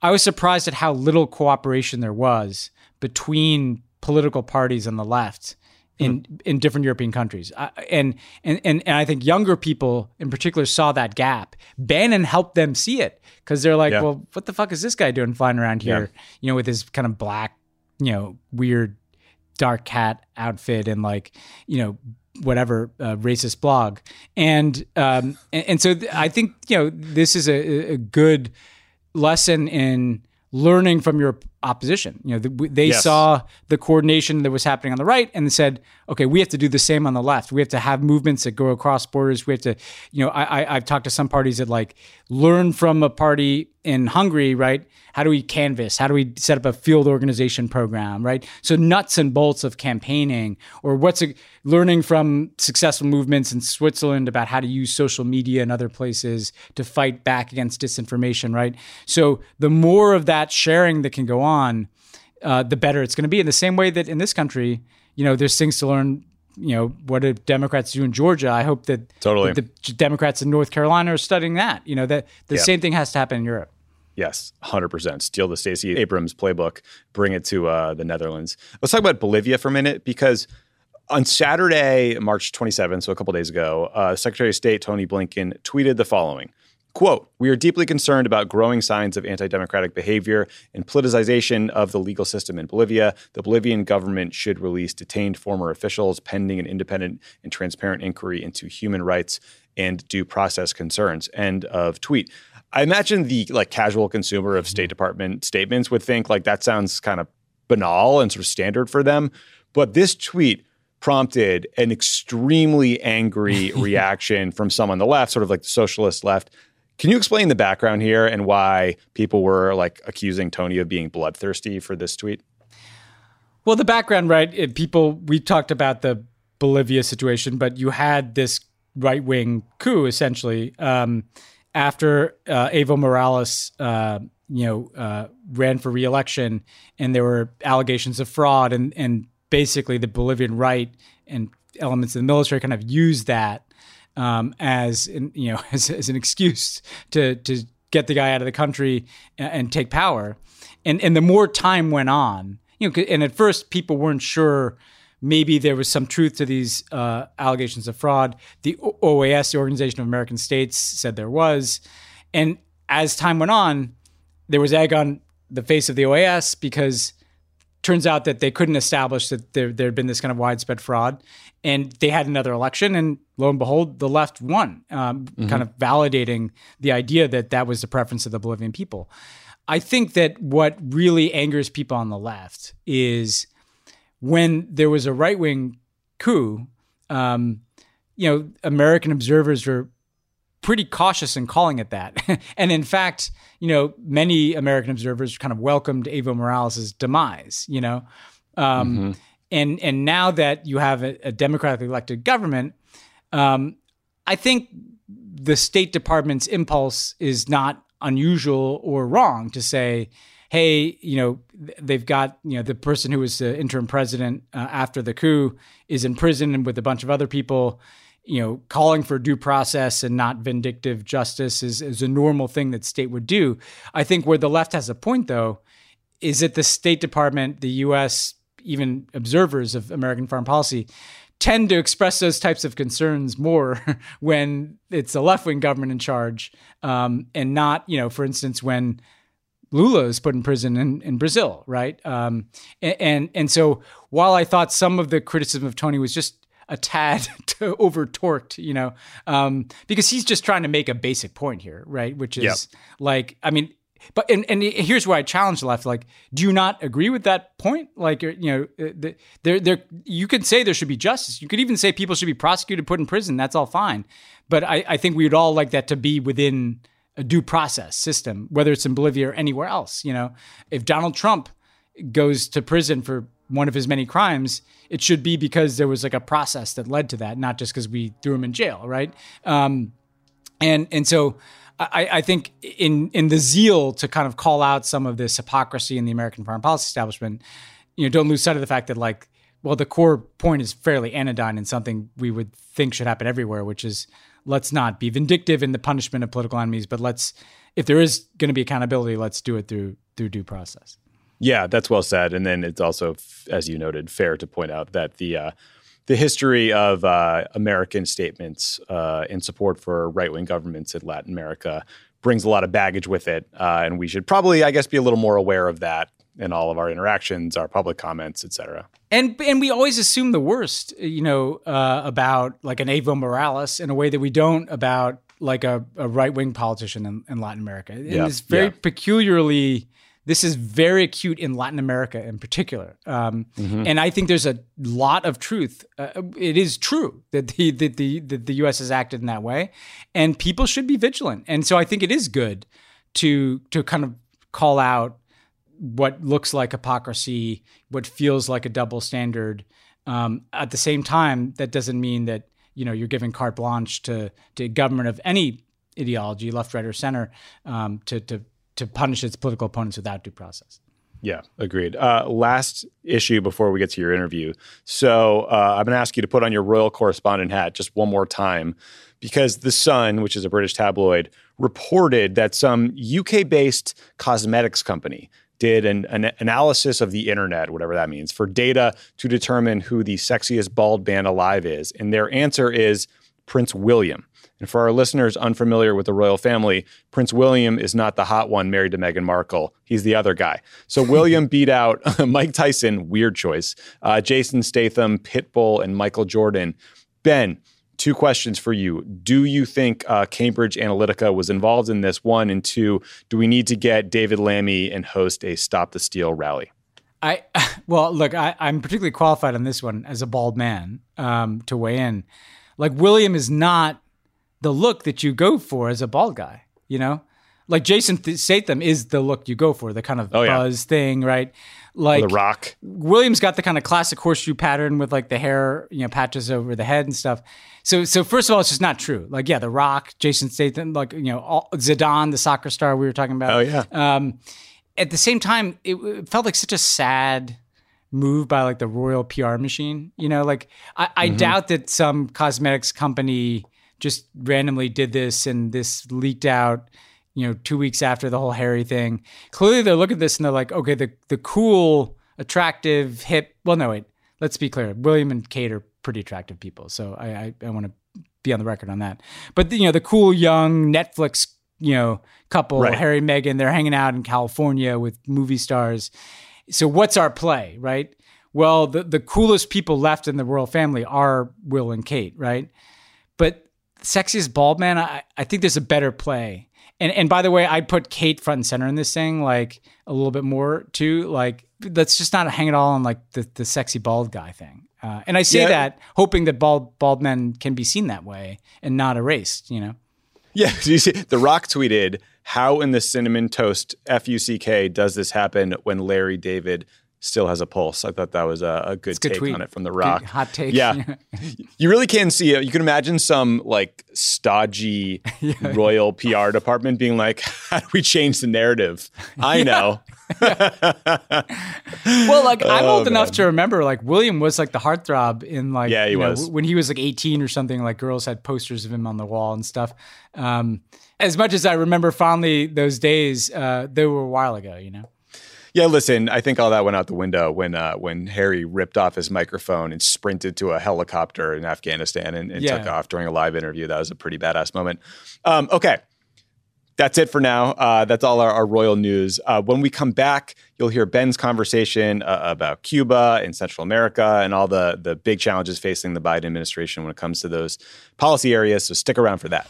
I was surprised at how little cooperation there was between political parties on the left in in different European countries. Uh, and, and and and I think younger people in particular saw that gap. Bannon helped them see it because they're like, yeah. well, what the fuck is this guy doing flying around here, yeah. you know, with his kind of black, you know, weird dark hat outfit and like, you know, whatever uh, racist blog. And, um, and, and so th- I think, you know, this is a, a good lesson in learning from your opposition. You know, the, they yes. saw the coordination that was happening on the right and said, okay, we have to do the same on the left. We have to have movements that go across borders. We have to, you know, I, I, I've talked to some parties that like learn from a party in Hungary, right? How do we canvas? How do we set up a field organization program, right? So nuts and bolts of campaigning, or what's a, learning from successful movements in Switzerland about how to use social media and other places to fight back against disinformation, right? So the more of that sharing that can go on, uh, the better it's going to be. In the same way that in this country, you know, there's things to learn. You know, what do Democrats do in Georgia? I hope that, totally. that the Democrats in North Carolina are studying that. You know, that the yeah. same thing has to happen in Europe. Yes, one hundred percent. Steal the Stacey Abrams playbook, bring it to uh, the Netherlands. Let's talk about Bolivia for a minute, because on Saturday, March twenty-seventh, so a couple days ago, uh, Secretary of State Tony Blinken tweeted the following. Quote, we are deeply concerned about growing signs of anti-democratic behavior and politicization of the legal system in Bolivia. The Bolivian government should release detained former officials pending an independent and transparent inquiry into human rights and due process concerns. End of tweet. I imagine the like casual consumer of State Department statements would think like that sounds kind of banal and sort of standard for them. But this tweet prompted an extremely angry reaction from some on the left, sort of like the socialist left. Can you explain the background here and why people were like accusing Tony of being bloodthirsty for this tweet? Well, the background, right? People, we talked about the Bolivia situation, but you had this right-wing coup, essentially, um, after uh, Evo Morales, uh, you know, uh, ran for re-election, and there were allegations of fraud, and and basically the Bolivian right and elements of the military kind of used that um, as an, you know as, as an excuse to to get the guy out of the country and, and take power. And and the more time went on, you know, and at first people weren't sure. Maybe there was some truth to these uh, allegations of fraud. The O A S, the Organization of American States, said there was. And as time went on, there was egg on the face of the O A S because it turns out that they couldn't establish that there had been this kind of widespread fraud. And they had another election, and lo and behold, the left won, um, mm-hmm. kind of validating the idea that that was the preference of the Bolivian people. I think that what really angers people on the left is when there was a right-wing coup, um, you know, American observers were pretty cautious in calling it that. And in fact, you know, many American observers kind of welcomed Evo Morales' demise, you know. Um, mm-hmm. and, and now that you have a, a democratically elected government, um, I think the State Department's impulse is not unusual or wrong to say, hey, you know, they've got, you know, the person who was the interim president uh, after the coup is in prison and with a bunch of other people, you know, calling for due process and not vindictive justice is, is a normal thing that state would do. I think where the left has a point, though, is that the State Department, the U S, even observers of American foreign policy tend to express those types of concerns more when it's a left-wing government in charge um, and not, you know, for instance, when Lula is put in prison in, in Brazil, right? Um, and, and and so while I thought some of the criticism of Tony was just a tad over-torqued, you know, um, because he's just trying to make a basic point here, right? Which is yep. like, I mean, but and, and here's where I challenge the left: like, do you not agree with that point? Like, you know, there there you could say there should be justice. You could even say people should be prosecuted, put in prison. That's all fine. But I, I think we would all like that to be within a due process system, whether it's in Bolivia or anywhere else. You know, if Donald Trump goes to prison for one of his many crimes, it should be because there was like a process that led to that, not just because we threw him in jail, right? Um, and and so I, I think in in the zeal to kind of call out some of this hypocrisy in the American foreign policy establishment, you know, don't lose sight of the fact that like, well, the core point is fairly anodyne and something we would think should happen everywhere, which is let's not be vindictive in the punishment of political enemies, but let's, if there is going to be accountability, let's do it through through due process. Yeah, that's well said. And then it's also, as you noted, fair to point out that the uh, the history of uh, American statements uh, in support for right-wing governments in Latin America brings a lot of baggage with it. Uh, and we should probably, I guess, be a little more aware of that in all of our interactions, our public comments, et cetera. And and we always assume the worst, you know, uh, about like an Evo Morales in a way that we don't about like a, a right-wing politician in, in Latin America. And yeah, it's very yeah. peculiarly, this is very acute in Latin America in particular. Um, mm-hmm. And I think there's a lot of truth. Uh, it is true that the, that the that the U S has acted in that way, and people should be vigilant. And so I think it is good to to kind of call out what looks like hypocrisy, what feels like a double standard. Um, at the same time, that doesn't mean that, you know, you're giving carte blanche to to government of any ideology, left, right, or center, um, to to to punish its political opponents without due process. Yeah, agreed. Uh, last issue before we get to your interview. So uh, I'm going to ask you to put on your royal correspondent hat just one more time, because The Sun, which is a British tabloid, reported that some U K-based cosmetics company did an, an analysis of the internet, whatever that means, for data to determine who the sexiest bald man alive is. And their answer is Prince William. And for our listeners unfamiliar with the royal family, Prince William is not the hot one married to Meghan Markle. He's the other guy. So William beat out Mike Tyson, weird choice, uh, Jason Statham, Pitbull, and Michael Jordan. Ben, two questions for you. Do you think uh, Cambridge Analytica was involved in this? One, and two, do we need to get David Lammy and host a Stop the Steal rally? I Well, look, I, I'm particularly qualified on this one as a bald man um, to weigh in. Like, William is not the look that you go for as a bald guy, you know? Like Jason Statham is the look you go for, the kind of oh, buzz yeah. thing, right? Like or The Rock. William's got the kind of classic horseshoe pattern with like the hair, you know, patches over the head and stuff. So, so first of all, it's just not true. Like, yeah, The Rock, Jason Statham, like, you know, all, Zidane, the soccer star we were talking about. Oh, yeah. Um, at the same time, it, it felt like such a sad move by like the royal P R machine. You know, like I, I mm-hmm. doubt that some cosmetics company just randomly did this and this leaked out, you know, two weeks after the whole Harry thing. Clearly they're looking at this and they're like, okay, the the cool, attractive, hip, well, no, wait, let's be clear. William and Kate are pretty attractive people. So I, I, I want to be on the record on that. But, the, you know, the cool, young Netflix, you know, couple, right. Harry, Meghan, they're hanging out in California with movie stars. So what's our play, right? Well, the, the coolest people left in the royal family are Will and Kate, right? But sexiest bald man, I, I think there's a better play. And and by the way, I'd put Kate front and center in this thing, like a little bit more too. Like, let's just not hang it all on like the, the sexy bald guy thing. Uh, and I say yeah. that hoping that bald bald men can be seen that way and not erased, you know? Yeah. You see, The Rock tweeted, "How in the cinnamon toast F U C K does this happen when Larry David still has a pulse?" I thought that was a, a good, good take tweet. On it from The Rock. Good hot take. Yeah. You really can see it. You can imagine some like stodgy yeah. royal P R department being like, how do we change the narrative? I yeah. know. Well, like I'm oh, old man. enough to remember like William was like the heartthrob in like, yeah, he you know, was. when he was like eighteen or something, like girls had posters of him on the wall and stuff. Um, as much as I remember fondly those days, uh, they were a while ago, you know? Yeah, listen, I think all that went out the window when uh, when Harry ripped off his microphone and sprinted to a helicopter in Afghanistan and, and yeah. took off during a live interview. That was a pretty badass moment. Um, okay, that's it for now. Uh, that's all our, our royal news. Uh, when we come back, you'll hear Ben's conversation uh, about Cuba and Central America and all the, the big challenges facing the Biden administration when it comes to those policy areas. So stick around for that.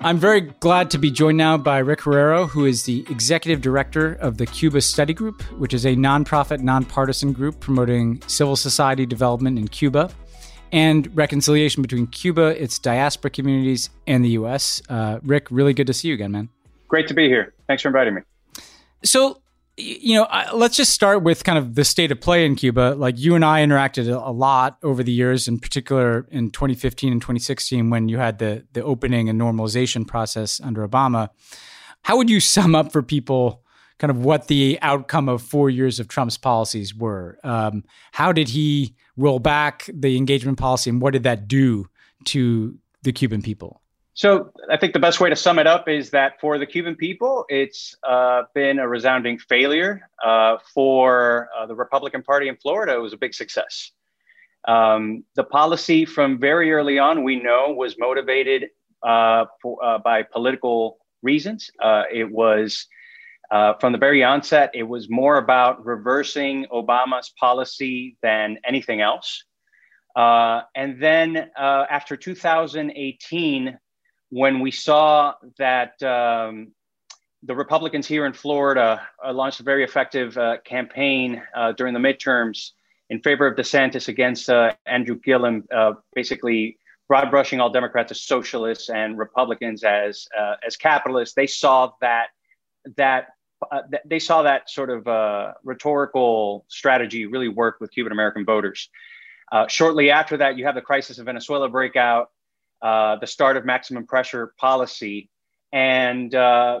I'm very glad to be joined now by Rick Herrero, who is the executive director of the Cuba Study Group, which is a nonprofit, nonpartisan group promoting civil society development in Cuba and reconciliation between Cuba, its diaspora communities, and the U S. Uh, Rick, really good to see you again, man. Great to be here. Thanks for inviting me. So, you know, let's just start with kind of the state of play in Cuba. Like you and I interacted a lot over the years, in particular in twenty fifteen and twenty sixteen, when you had the the opening and normalization process under Obama. How would you sum up for people kind of what the outcome of four years of Trump's policies were? Um, how did he roll back the engagement policy and what did that do to the Cuban people? So I think the best way to sum it up is that for the Cuban people, it's uh, been a resounding failure. Uh, for uh, the Republican Party in Florida, it was a big success. Um, the policy from very early on, we know, was motivated uh, for, uh, by political reasons. Uh, it was, uh, from the very onset, it was more about reversing Obama's policy than anything else. Uh, and then uh, after two thousand eighteen, when we saw that um, the Republicans here in Florida uh, launched a very effective uh, campaign uh, during the midterms in favor of DeSantis against uh, Andrew Gillum, uh, basically broad brushing all Democrats as socialists and Republicans as uh, as capitalists, they saw that that uh, th- they saw that sort of uh, rhetorical strategy really work with Cuban American voters. Uh, shortly after that, you have the crisis of Venezuela breakout. Uh, the start of maximum pressure policy. And uh,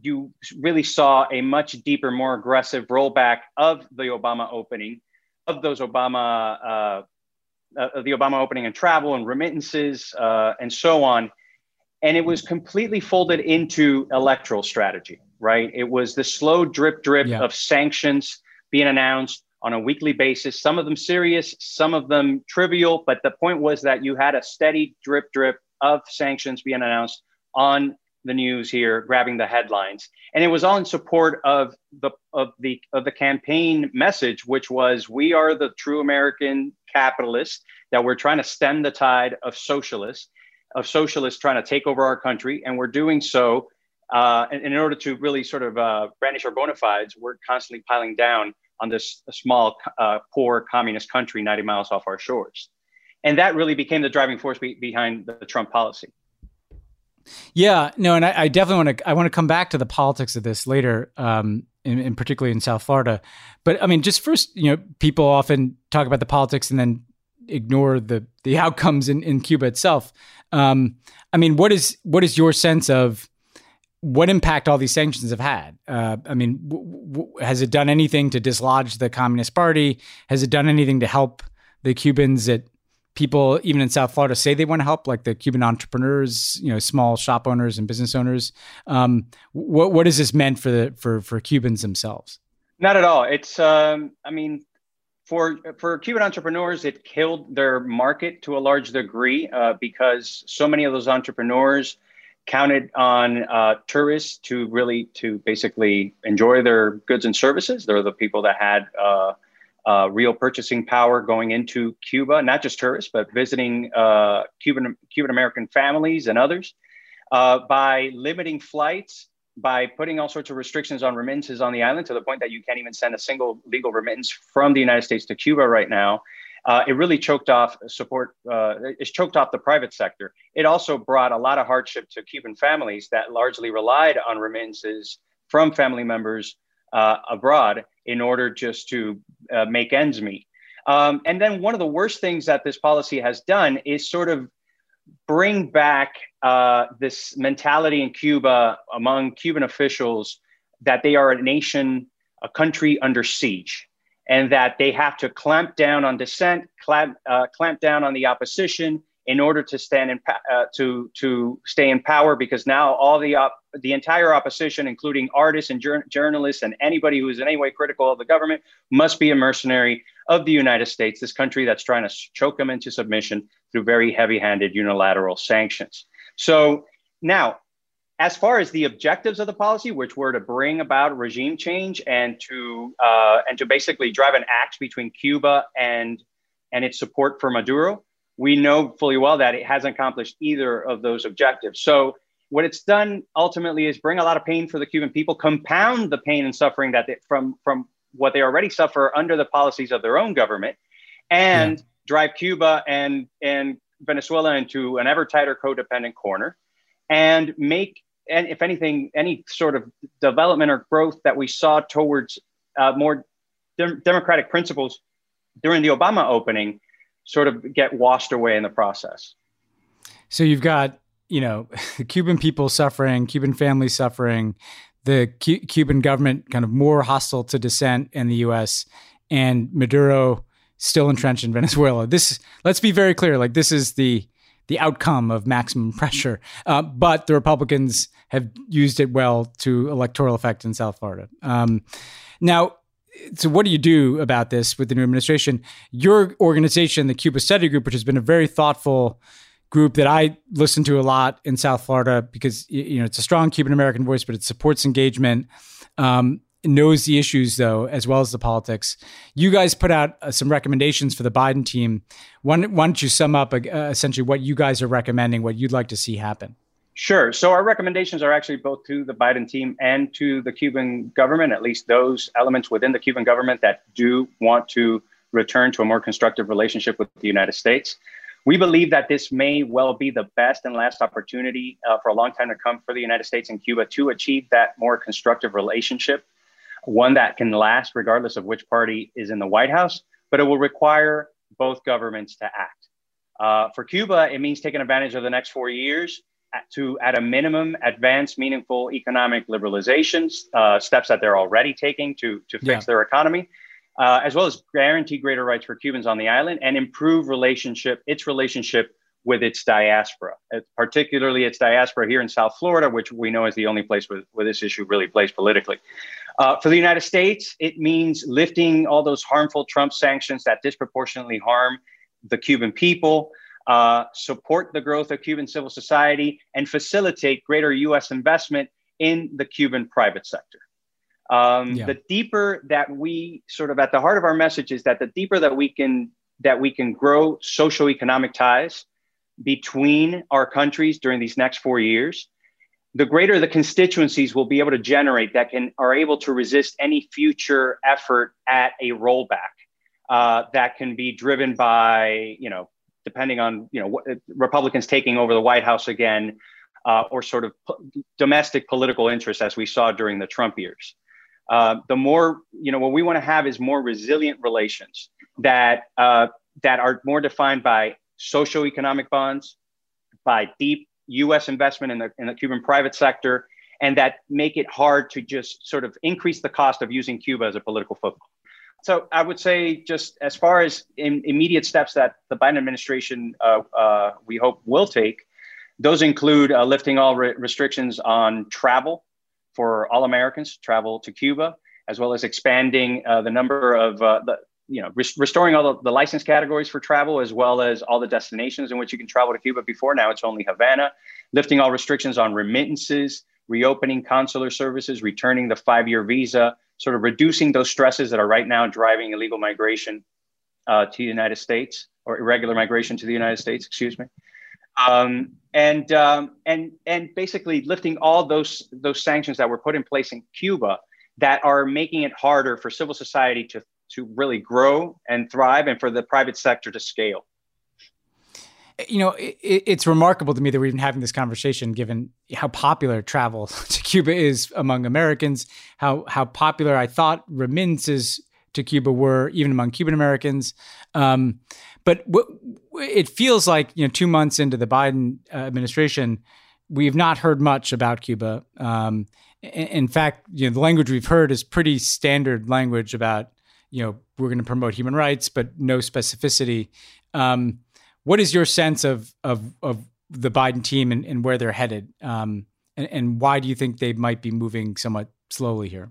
you really saw a much deeper, more aggressive rollback of the Obama opening, of those Obama, uh, uh, the Obama opening and travel and remittances uh, and so on. And it was completely folded into electoral strategy, right? It was the slow drip drip yeah. of sanctions being announced on a weekly basis, some of them serious, some of them trivial. But the point was that you had a steady drip drip of sanctions being announced on the news here, grabbing the headlines. And it was all in support of the of the of the campaign message, which was, we are the true American capitalists, that we're trying to stem the tide of socialists, of socialists trying to take over our country. And we're doing so uh, in, in order to really sort of uh, brandish our bona fides. We're constantly piling down on this small, uh, poor communist country ninety miles off our shores. And that really became the driving force be- behind the Trump policy. Yeah, no, and I, I definitely want to, I want to come back to the politics of this later, um, in, in particularly in South Florida. But I mean, just first, you know, people often talk about the politics and then ignore the the outcomes in, in Cuba itself. Um, I mean, what is what is your sense of what impact all these sanctions have had? Uh, I mean, w- w- has it done anything to dislodge the Communist Party? Has it done anything to help the Cubans that people, even in South Florida, say they want to help, like the Cuban entrepreneurs, you know, small shop owners and business owners? Um, what what has this meant for the for for Cubans themselves? Not at all. It's, um, I mean, for for Cuban entrepreneurs, it killed their market to a large degree uh, because so many of those entrepreneurs counted on uh, tourists to really, to basically enjoy their goods and services. They're the people that had uh, uh, real purchasing power going into Cuba, not just tourists, but visiting uh, Cuban, Cuban American families and others. Uh, by limiting flights, by putting all sorts of restrictions on remittances on the island to the point that you can't even send a single legal remittance from the United States to Cuba right now, Uh, it really choked off support. Uh, it's choked off the private sector. It also brought a lot of hardship to Cuban families that largely relied on remittances from family members uh, abroad in order just to uh, make ends meet. Um, and then one of the worst things that this policy has done is sort of bring back uh, this mentality in Cuba among Cuban officials that they are a nation, a country under siege, and that they have to clamp down on dissent, clamp uh, clamp down on the opposition in order to stand in pa- uh, to to stay in power. Because now all the op- the entire opposition, including artists and jur- journalists and anybody who is in any way critical of the government, must be a mercenary of the United States, this country that's trying to choke them into submission through very heavy-handed unilateral sanctions. So now, as far as the objectives of the policy, which were to bring about regime change and to uh, and to basically drive an axe between Cuba and and its support for Maduro, we know fully well that it hasn't accomplished either of those objectives. So what it's done ultimately is bring a lot of pain for the Cuban people, compound the pain and suffering that they, from from what they already suffer under the policies of their own government, and yeah. drive Cuba and and Venezuela into an ever tighter codependent corner, and make. And if anything, any sort of development or growth that we saw towards uh, more de- democratic principles during the Obama opening sort of get washed away in the process. So you've got, you know, the Cuban people suffering, Cuban families suffering, the Cu- Cuban government kind of more hostile to dissent in the U S, and Maduro still entrenched in Venezuela. This, let's be very clear, like this is the the outcome of maximum pressure. Uh, but the Republicans have used it well to electoral effect in South Florida. Um, now, so what do you do about this with the new administration? Your organization, the Cuba Study Group, which has been a very thoughtful group that I listen to a lot in South Florida because, you know, it's a strong Cuban American voice, but it supports engagement, um, knows the issues, though, as well as the politics. You guys put out uh, some recommendations for the Biden team. Why don't, why don't you sum up uh, essentially what you guys are recommending, what you'd like to see happen? Sure. So our recommendations are actually both to the Biden team and to the Cuban government, at least those elements within the Cuban government that do want to return to a more constructive relationship with the United States. We believe that this may well be the best and last opportunity uh, for a long time to come for the United States and Cuba to achieve that more constructive relationship, one that can last regardless of which party is in the White House, but it will require both governments to act. Uh, for Cuba, it means taking advantage of the next four years to, at a minimum, advance meaningful economic liberalizations, uh, steps that they're already taking to, to fix yeah. their economy, uh, as well as guarantee greater rights for Cubans on the island and improve relationship, its relationship with its diaspora, particularly its diaspora here in South Florida, which we know is the only place where, where this issue really plays politically. Uh, for the United States, it means lifting all those harmful Trump sanctions that disproportionately harm the Cuban people, uh, support the growth of Cuban civil society, and facilitate greater U S investment in the Cuban private sector. Um, yeah. The deeper that we sort of at the heart of our message is that the deeper that we can that we can grow socioeconomic ties between our countries during these next four years, the greater the constituencies will be able to generate that can are able to resist any future effort at a rollback uh, that can be driven by, you know, depending on, you know, what, Republicans taking over the White House again, uh, or sort of p- domestic political interests, as we saw during the Trump years. Uh, the more, you know, what we want to have is more resilient relations that uh, that are more defined by socioeconomic bonds, by deep U S investment in the, in the Cuban private sector, and that make it hard to just sort of increase the cost of using Cuba as a political football. So I would say, just as far as in immediate steps that the Biden administration, uh, uh, we hope, will take, those include uh, lifting all re- restrictions on travel for all Americans, travel to Cuba, as well as expanding uh, the number of uh, the you know, rest- restoring all the, the license categories for travel, as well as all the destinations in which you can travel to Cuba before. Now it's only Havana, lifting all restrictions on remittances, reopening consular services, returning the five-year visa, sort of reducing those stresses that are right now driving illegal migration uh, to the United States, or irregular migration to the United States, excuse me. Um, and um, and and basically lifting all those those sanctions that were put in place in Cuba that are making it harder for civil society to to really grow and thrive, and for the private sector to scale. You know, it, it's remarkable to me that we're even having this conversation, given how popular travel to Cuba is among Americans, how how popular I thought remittances to Cuba were even among Cuban Americans. Um, but w- it feels like, you know, two months into the Biden uh, administration, we've not heard much about Cuba. Um, in fact, you know, the language we've heard is pretty standard language about, you know, we're going to promote human rights, but no specificity. Um, what is your sense of of, of the Biden team and, and where they're headed? Um, and, and why do you think they might be moving somewhat slowly here?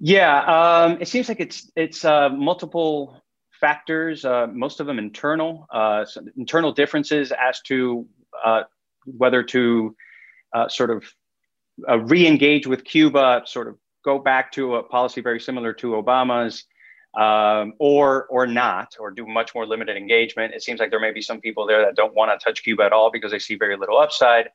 Yeah, um, it seems like it's it's uh, multiple factors, uh, most of them internal, uh, internal differences as to uh, whether to uh, sort of uh, re-engage with Cuba, sort of go back to a policy very similar to Obama's, um, or or not, or do much more limited engagement. It seems like there may be some people there that don't want to touch Cuba at all because they see very little upside.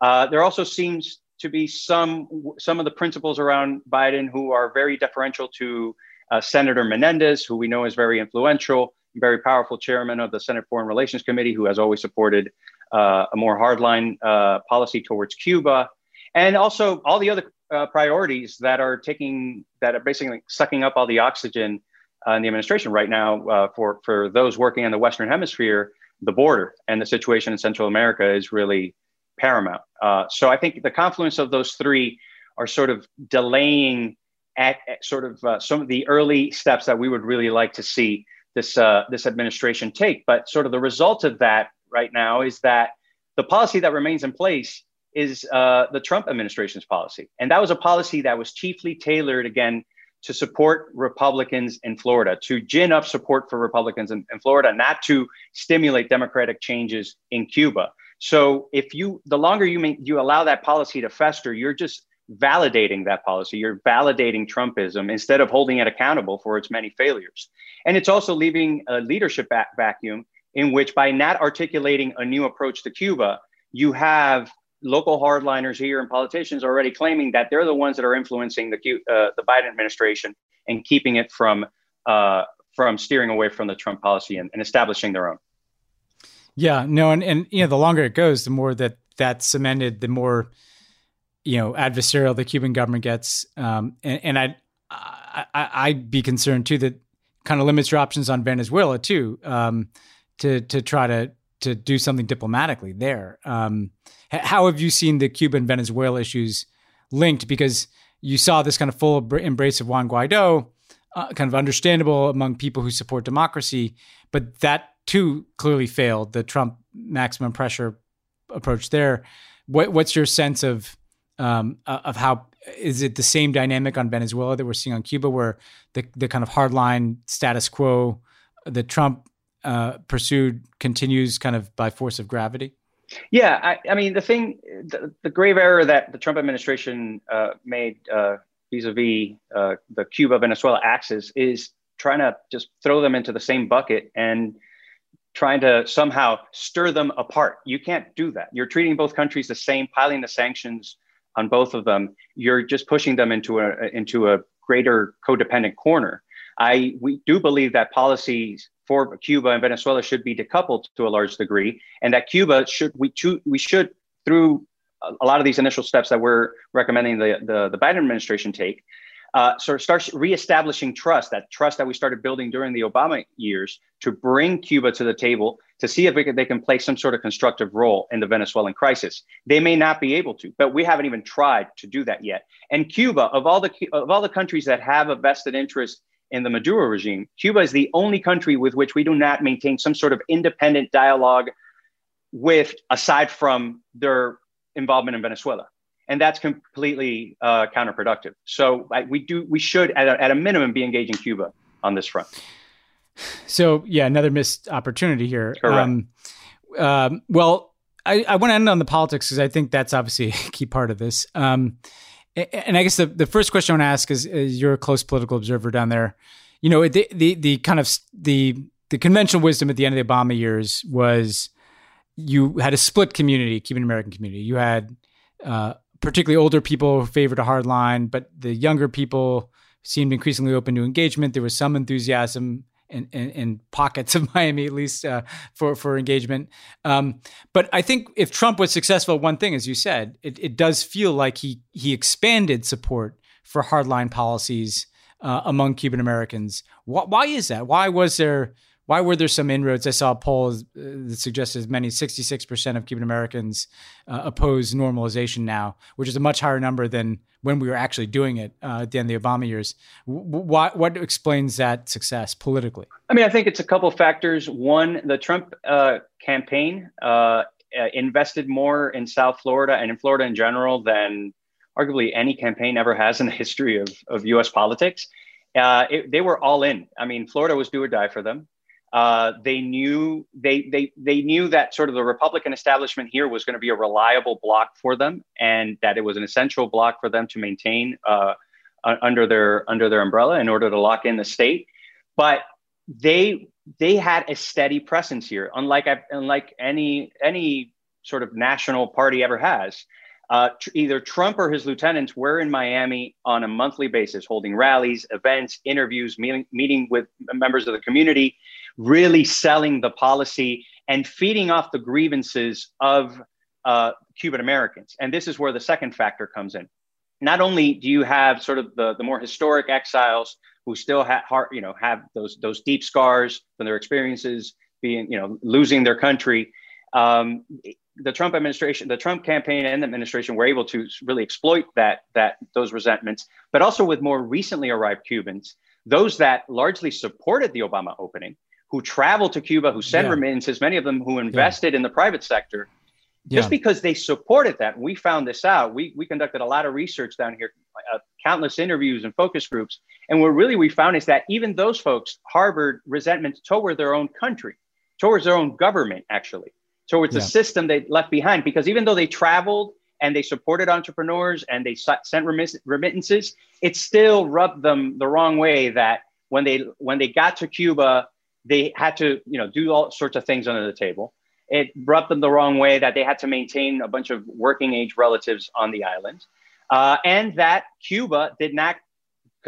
Uh, there also seems to be some some of the principals around Biden who are very deferential to uh, Senator Menendez, who we know is very influential, very powerful chairman of the Senate Foreign Relations Committee, who has always supported uh, a more hardline uh, policy towards Cuba. And also all the other uh, priorities that are taking, that are basically sucking up all the oxygen uh, in the administration right now uh, for, for those working in the Western Hemisphere. The border and the situation in Central America is really paramount. Uh, so I think the confluence of those three are sort of delaying at, at sort of uh, some of the early steps that we would really like to see this uh, this administration take. But sort of the result of that right now is that the policy that remains in place is uh, the Trump administration's policy. And that was a policy that was chiefly tailored, again, to support Republicans in Florida, to gin up support for Republicans in, in Florida, not to stimulate democratic changes in Cuba. So if you, the longer you may, you allow that policy to fester, you're just validating that policy. You're validating Trumpism instead of holding it accountable for its many failures. And it's also leaving a leadership back vacuum in which, by not articulating a new approach to Cuba, you have local hardliners here and politicians already claiming that they're the ones that are influencing the uh, the Biden administration and keeping it from uh, from steering away from the Trump policy and, and establishing their own. Yeah, no, and, and you know, the longer it goes, the more that that's cemented, the more, you know, adversarial the Cuban government gets, um, and, and I'd, I I'd be concerned too that kind of limits your options on Venezuela too, um, to to try to to do something diplomatically there. Um, how have you seen the Cuban Venezuela issues linked? Because you saw this kind of full embrace of Juan Guaido, uh, kind of understandable among people who support democracy, but that two clearly failed, the Trump maximum pressure approach there. What, what's your sense of um, of how, is it the same dynamic on Venezuela that we're seeing on Cuba, where the, the kind of hardline status quo that Trump uh, pursued continues kind of by force of gravity? Yeah, I, I mean, the thing, the, the grave error that the Trump administration uh, made uh, vis-a-vis uh, the Cuba-Venezuela axis is trying to just throw them into the same bucket and trying to somehow stir them apart. You can't do that. You're treating both countries the same, piling the sanctions on both of them. You're just pushing them into a into a greater codependent corner. I we do believe that policies for Cuba and Venezuela should be decoupled to a large degree, and that Cuba should we cho- we should, through a lot of these initial steps that we're recommending the the, the Biden administration take, uh, sort of starts reestablishing trust, that trust that we started building during the Obama years, to bring Cuba to the table to see if we could, they can play some sort of constructive role in the Venezuelan crisis. They may not be able to, but we haven't even tried to do that yet. And Cuba, of all the of all the countries that have a vested interest in the Maduro regime, Cuba is the only country with which we do not maintain some sort of independent dialogue with, aside from their involvement in Venezuela, and that's completely uh, counterproductive. So I, we do, we should, at a, at a minimum, be engaging Cuba on this front. So yeah, another missed opportunity here. Correct. Um, um, well, I, I want to end on the politics because I think that's obviously a key part of this. Um, And I guess the, the first question I want to ask is, is you're a close political observer down there. You know, the, the the kind of the the conventional wisdom at the end of the Obama years was you had a split community, Cuban American community. You had uh, particularly older people who favored a hard line, but the younger people seemed increasingly open to engagement. There was some enthusiasm in, in, in pockets of Miami, at least, uh, for, for engagement. Um, but I think if Trump was successful at one thing, as you said, it, it does feel like he he expanded support for hardline policies uh, among Cuban Americans. Why, why is that? Why was there, why were there some inroads? I saw a poll that suggested as many sixty-six percent of Cuban Americans uh, oppose normalization now, which is a much higher number than when we were actually doing it uh, at the end of the Obama years. What, what explains that success politically? I mean, I think it's a couple of factors. One, the Trump uh, campaign uh, invested more in South Florida and in Florida in general than arguably any campaign ever has in the history of, of U S politics. Uh, it, they were all in. I mean, Florida was do or die for them. Uh, they knew they they they knew that sort of the Republican establishment here was going to be a reliable bloc for them, and that it was an essential bloc for them to maintain uh, under their under their umbrella in order to lock in the state. But they they had a steady presence here, unlike unlike any any sort of national party ever has. Uh, tr- either Trump or his lieutenants were in Miami on a monthly basis, holding rallies, events, interviews, meeting meeting with members of the community, really selling the policy and feeding off the grievances of uh, Cuban Americans. And this is where the second factor comes in. Not only do you have sort of the, the more historic exiles who still have, you know, have those those deep scars from their experiences being, you know, losing their country. Um, the Trump administration, the Trump campaign and the administration were able to really exploit that that those resentments, but also with more recently arrived Cubans, those that largely supported the Obama opening, who traveled to Cuba, who sent yeah. remittances, many of them who invested yeah. in the private sector, just yeah. because they supported that. We found this out. We we conducted a lot of research down here, uh, countless interviews and focus groups. And what really we found is that even those folks harbored resentment toward their own country, towards their own government, actually, towards yeah. the system they left behind. Because even though they traveled and they supported entrepreneurs and they sent remiss- remittances, it still rubbed them the wrong way that when they when they got to Cuba, they had to, you know, do all sorts of things under the table. It rubbed them the wrong way that they had to maintain a bunch of working age relatives on the island, uh, and that Cuba did not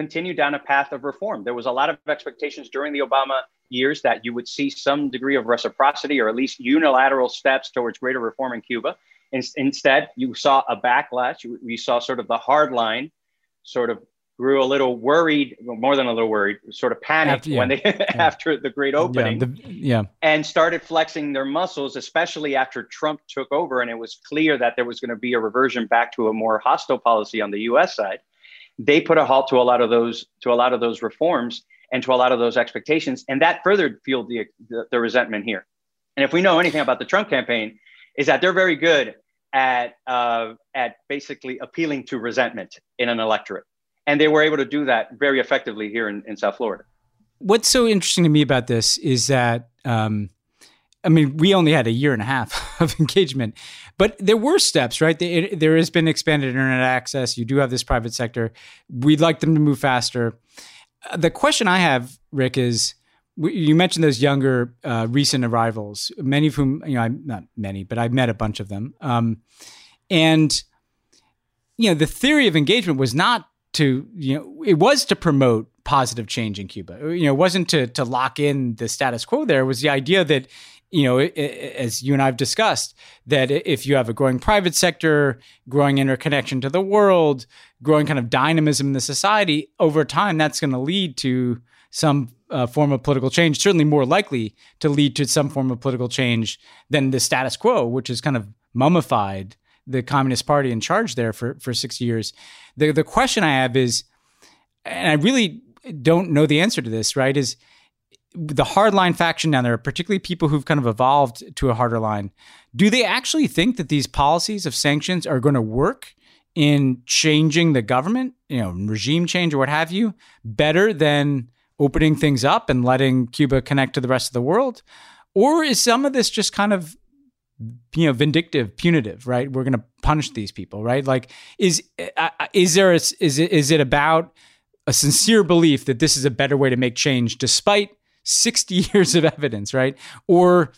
continue down a path of reform. There was a lot of expectations during the Obama years that you would see some degree of reciprocity or at least unilateral steps towards greater reform in Cuba. In- instead, you saw a backlash. You, you saw sort of the hard line sort of grew a little worried, more than a little worried, sort of panicked after, yeah, when they yeah. after the great opening, yeah, the, yeah, and started flexing their muscles, especially after Trump took over, and it was clear that there was going to be a reversion back to a more hostile policy on the U S side. They put a halt to a lot of those to a lot of those reforms, and to a lot of those expectations. And that further fueled the, the, the resentment here. And if we know anything about the Trump campaign, is that they're very good at uh, at basically appealing to resentment in an electorate. And they were able to do that very effectively here in, in South Florida. What's so interesting to me about this is that, um, I mean, we only had a year and a half of engagement, but there were steps, right? There has been expanded internet access. You do have this private sector. We'd like them to move faster. The question I have, Rick, is you mentioned those younger uh, recent arrivals, many of whom, you know, I'm not many, but I've met a bunch of them. Um, and, you know, the theory of engagement was not to, you know, it was to promote positive change in Cuba. You know, it wasn't to, to lock in the status quo there. It was the idea that, you know, it, it, as you and I've discussed, that if you have a growing private sector, growing interconnection to the world, growing kind of dynamism in the society, over time, that's going to lead to some uh, form of political change, certainly more likely to lead to some form of political change than the status quo, which has kind of mummified the Communist Party in charge there for, for six years. The, the question I have is, and I really don't know the answer to this, right, is the hardline faction down there, particularly people who've kind of evolved to a harder line, do they actually think that these policies of sanctions are going to work in changing the government, you know, regime change or what have you, better than opening things up and letting Cuba connect to the rest of the world? Or is some of this just kind of, you know, vindictive, punitive, right? We're going to punish these people, right? Like, is is there a, is it, is it about a sincere belief that this is a better way to make change despite sixty years of evidence, right? Or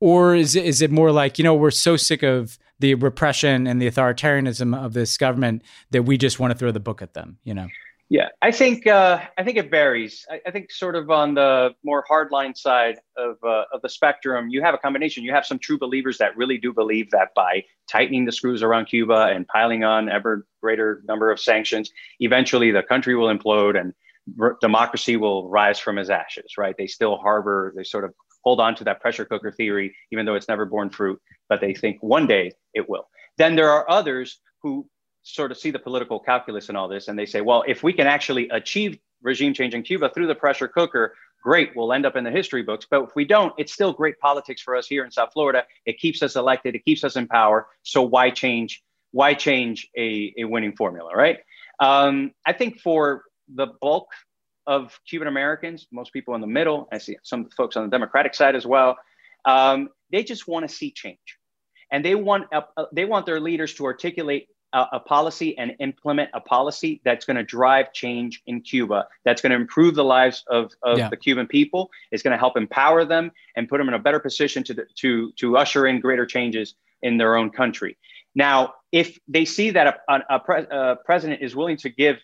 or is it, is it more like, you know, we're so sick of the repression and the authoritarianism of this government that we just want to throw the book at them, you know? Yeah, I think uh, I think it varies. I, I think sort of on the more hardline side of uh, of the spectrum, you have a combination. You have some true believers that really do believe that by tightening the screws around Cuba and piling on ever greater number of sanctions, eventually the country will implode and r- democracy will rise from its ashes, right? They still harbor, they sort of hold on to that pressure cooker theory, even though it's never borne fruit, but they think one day it will. Then there are others who sort of see the political calculus in all this. And they say, well, if we can actually achieve regime change in Cuba through the pressure cooker, great, we'll end up in the history books. But if we don't, it's still great politics for us here in South Florida. It keeps us elected, it keeps us in power. So why change, why change a, a winning formula, right? Um, I think for the bulk of Cuban Americans, most people in the middle, I see some folks on the Democratic side as well, um, they just want to see change. And they want uh, they want their leaders to articulate a policy and implement a policy that's going to drive change in Cuba, that's going to improve the lives of, of yeah. the Cuban people. It's going to help empower them and put them in a better position to, to, to usher in greater changes in their own country. Now, if they see that a, a, pre, a president is willing to give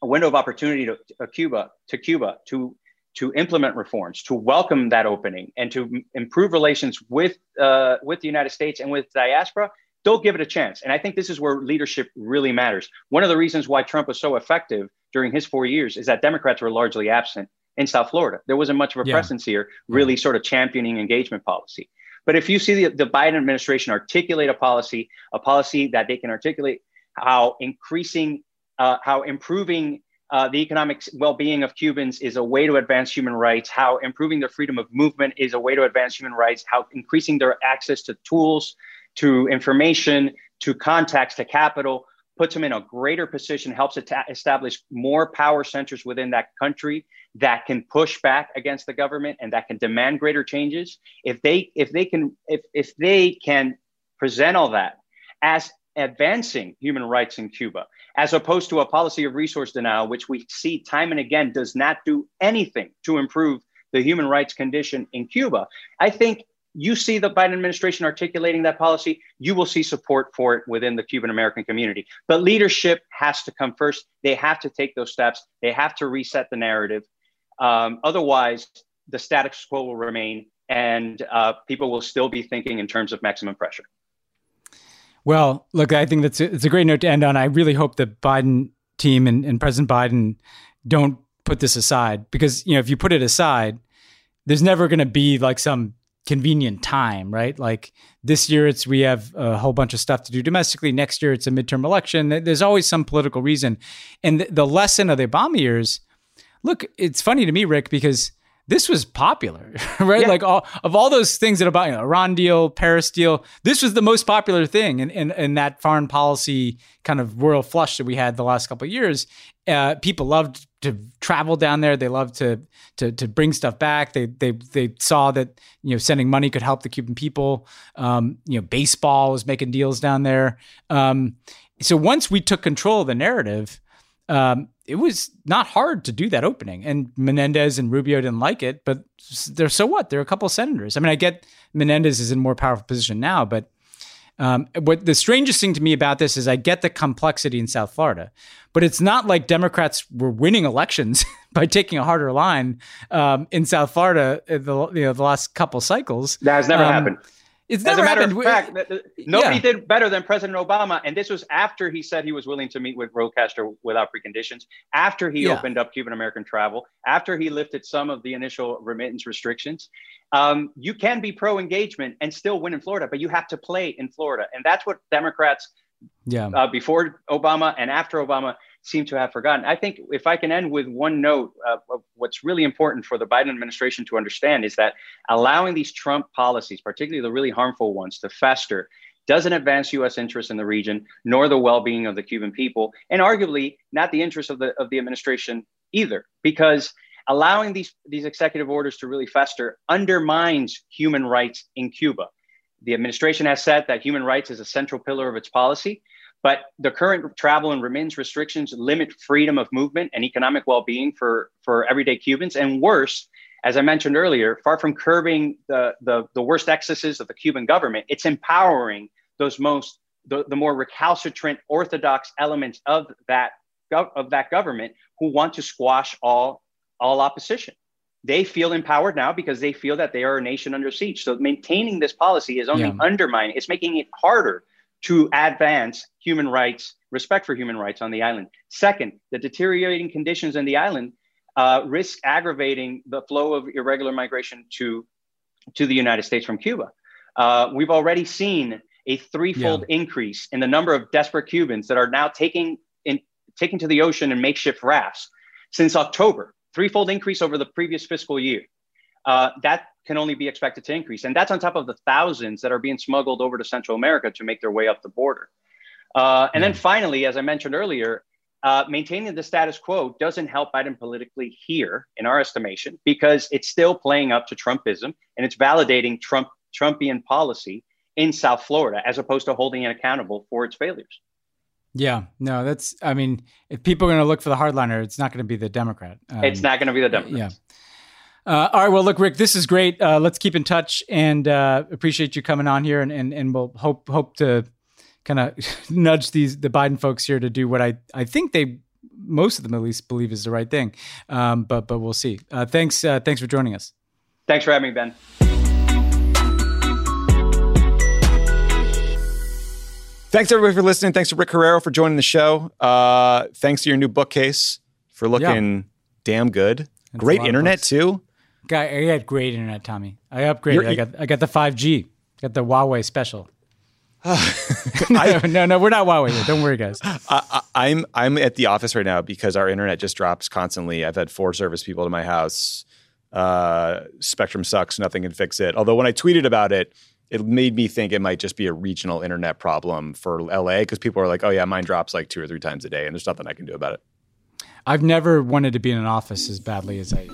a window of opportunity to, to Cuba, to Cuba, to to implement reforms, to welcome that opening and to m- improve relations with uh, with the United States and with diaspora, they'll give it a chance. And I think this is where leadership really matters. One of the reasons why Trump was so effective during his four years is that Democrats were largely absent in South Florida. There wasn't much of a yeah. presence here, really yeah. sort of championing engagement policy. But if you see the, the Biden administration articulate a policy, a policy that they can articulate how increasing, uh, how improving uh, the economic well-being of Cubans is a way to advance human rights, how improving their freedom of movement is a way to advance human rights, how increasing their access to tools, to information, to contacts, to capital, puts them in a greater position, helps ta- establish more power centers within that country that can push back against the government and that can demand greater changes. If they, if they can, if, if they can present all that as advancing human rights in Cuba, as opposed to a policy of resource denial, which we see time and again does not do anything to improve the human rights condition in Cuba, I think you see the Biden administration articulating that policy, you will see support for it within the Cuban American community. But leadership has to come first. They have to take those steps. They have to reset the narrative. Um, otherwise, the status quo will remain and uh, people will still be thinking in terms of maximum pressure. Well, look, I think that's a, it's a great note to end on. I really hope the Biden team and, and President Biden don't put this aside, because, you know, if you put it aside, there's never going to be like some convenient time, right? Like this year, it's we have a whole bunch of stuff to do domestically. Next year, it's a midterm election. There's always some political reason. And the, the lesson of the Obama years, look, it's funny to me, Rick, because this was popular, right? Yeah. Like all of all those things that about, you know, Iran deal, Paris deal, this was the most popular thing in, in, in that foreign policy kind of royal flush that we had the last couple of years. Uh, people loved to travel down there. They loved to to to bring stuff back. They they they saw that, you know, sending money could help the Cuban people. Um, you know, baseball was making deals down there. Um, so once we took control of the narrative, um, it was not hard to do that opening. And Menendez and Rubio didn't like it, but they're so what? They're a couple of senators. I mean, I get Menendez is in a more powerful position now, but Um, what the strangest thing to me about this is I get the complexity in South Florida, but it's not like Democrats were winning elections by taking a harder line um, in South Florida the, you know, the last couple cycles. That has never um, happened. It's never happened. As a matter happened. of fact, we, nobody yeah. did better than President Obama. And this was after he said he was willing to meet with Rocaster without preconditions, after he yeah. opened up Cuban-American travel, after he lifted some of the initial remittance restrictions. Um, you can be pro-engagement and still win in Florida, but you have to play in Florida. And that's what Democrats yeah. uh, before Obama and after Obama seem to have forgotten. I think if I can end with one note, uh, of what's really important for the Biden administration to understand is that allowing these Trump policies, particularly the really harmful ones, to fester doesn't advance U S interests in the region, nor the well-being of the Cuban people, and arguably not the interests of the of the administration either, because allowing these, these executive orders to really fester undermines human rights in Cuba. The administration has said that human rights is a central pillar of its policy, but the current travel and remittance restrictions limit freedom of movement and economic well-being for, for everyday Cubans. And worse, as I mentioned earlier, far from curbing the, the, the worst excesses of the Cuban government, it's empowering those most, the, the more recalcitrant orthodox elements of that, of that government who want to squash all all opposition. They feel empowered now because they feel that they are a nation under siege. So maintaining this policy is only yeah. undermining, it's making it harder to advance human rights, respect for human rights on the island. Second, the deteriorating conditions on the island uh, risk aggravating the flow of irregular migration to, to the United States from Cuba. Uh, we've already seen a threefold yeah. increase in the number of desperate Cubans that are now taking in, taken to the ocean in makeshift rafts since October. Threefold increase over the previous fiscal year. Uh, that can only be expected to increase. And that's on top of the thousands that are being smuggled over to Central America to make their way up the border. Uh, and then finally, as I mentioned earlier, uh, maintaining the status quo doesn't help Biden politically here, in our estimation, because it's still playing up to Trumpism and it's validating Trump, Trumpian policy in South Florida, as opposed to holding it accountable for its failures. Yeah, no, that's, I mean, if people are going to look for the hardliner, it's not going to be the Democrat. Um, it's not going to be the Democrat. Yeah. Uh, all right, well, look, Rick, this is great. Uh, let's keep in touch and uh, appreciate you coming on here. And and, and we'll hope hope to kind of nudge these the Biden folks here to do what I, I think they, most of them at least, believe is the right thing. Um, but but we'll see. Uh, thanks, uh, thanks for joining us. Thanks for having me, Ben. Thanks, everybody, for listening. Thanks to Rick Herrero for joining the show. Uh, thanks to your new bookcase for looking yeah. damn good. That's great internet, too. Guy, I had great internet, Tommy. I upgraded. You're, I got I got the five G. Got the Huawei special. I, no, no, no, we're not Huawei yet. Don't worry, guys. I, I, I'm I'm at the office right now because our internet just drops constantly. I've had four service people to my house. Uh, Spectrum sucks. Nothing can fix it. Although when I tweeted about it, it made me think it might just be a regional internet problem for L A because people are like, oh, yeah, mine drops like two or three times a day and there's nothing I can do about it. I've never wanted to be in an office as badly as I,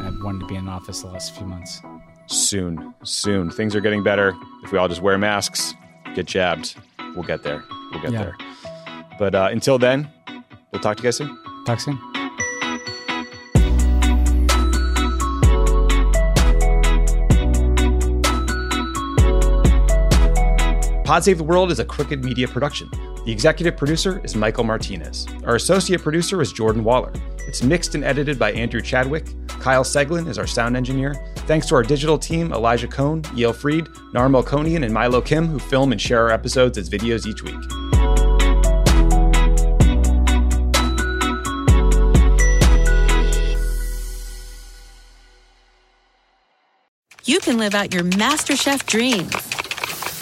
I've wanted to be in an office the last few months. Soon, soon. Things are getting better. If we all just wear masks, get jabbed, we'll get there. We'll get yeah. there. But uh, until then, we'll talk to you guys soon. Talk soon. Pod Save the World is a Crooked Media production. The executive producer is Michael Martinez. Our associate producer is Jordan Waller. It's mixed and edited by Andrew Chadwick. Kyle Seglin is our sound engineer. Thanks to our digital team, Elijah Cohn, Yale Fried, Nar Malkonian, and Milo Kim, who film and share our episodes as videos each week. You can live out your MasterChef dreams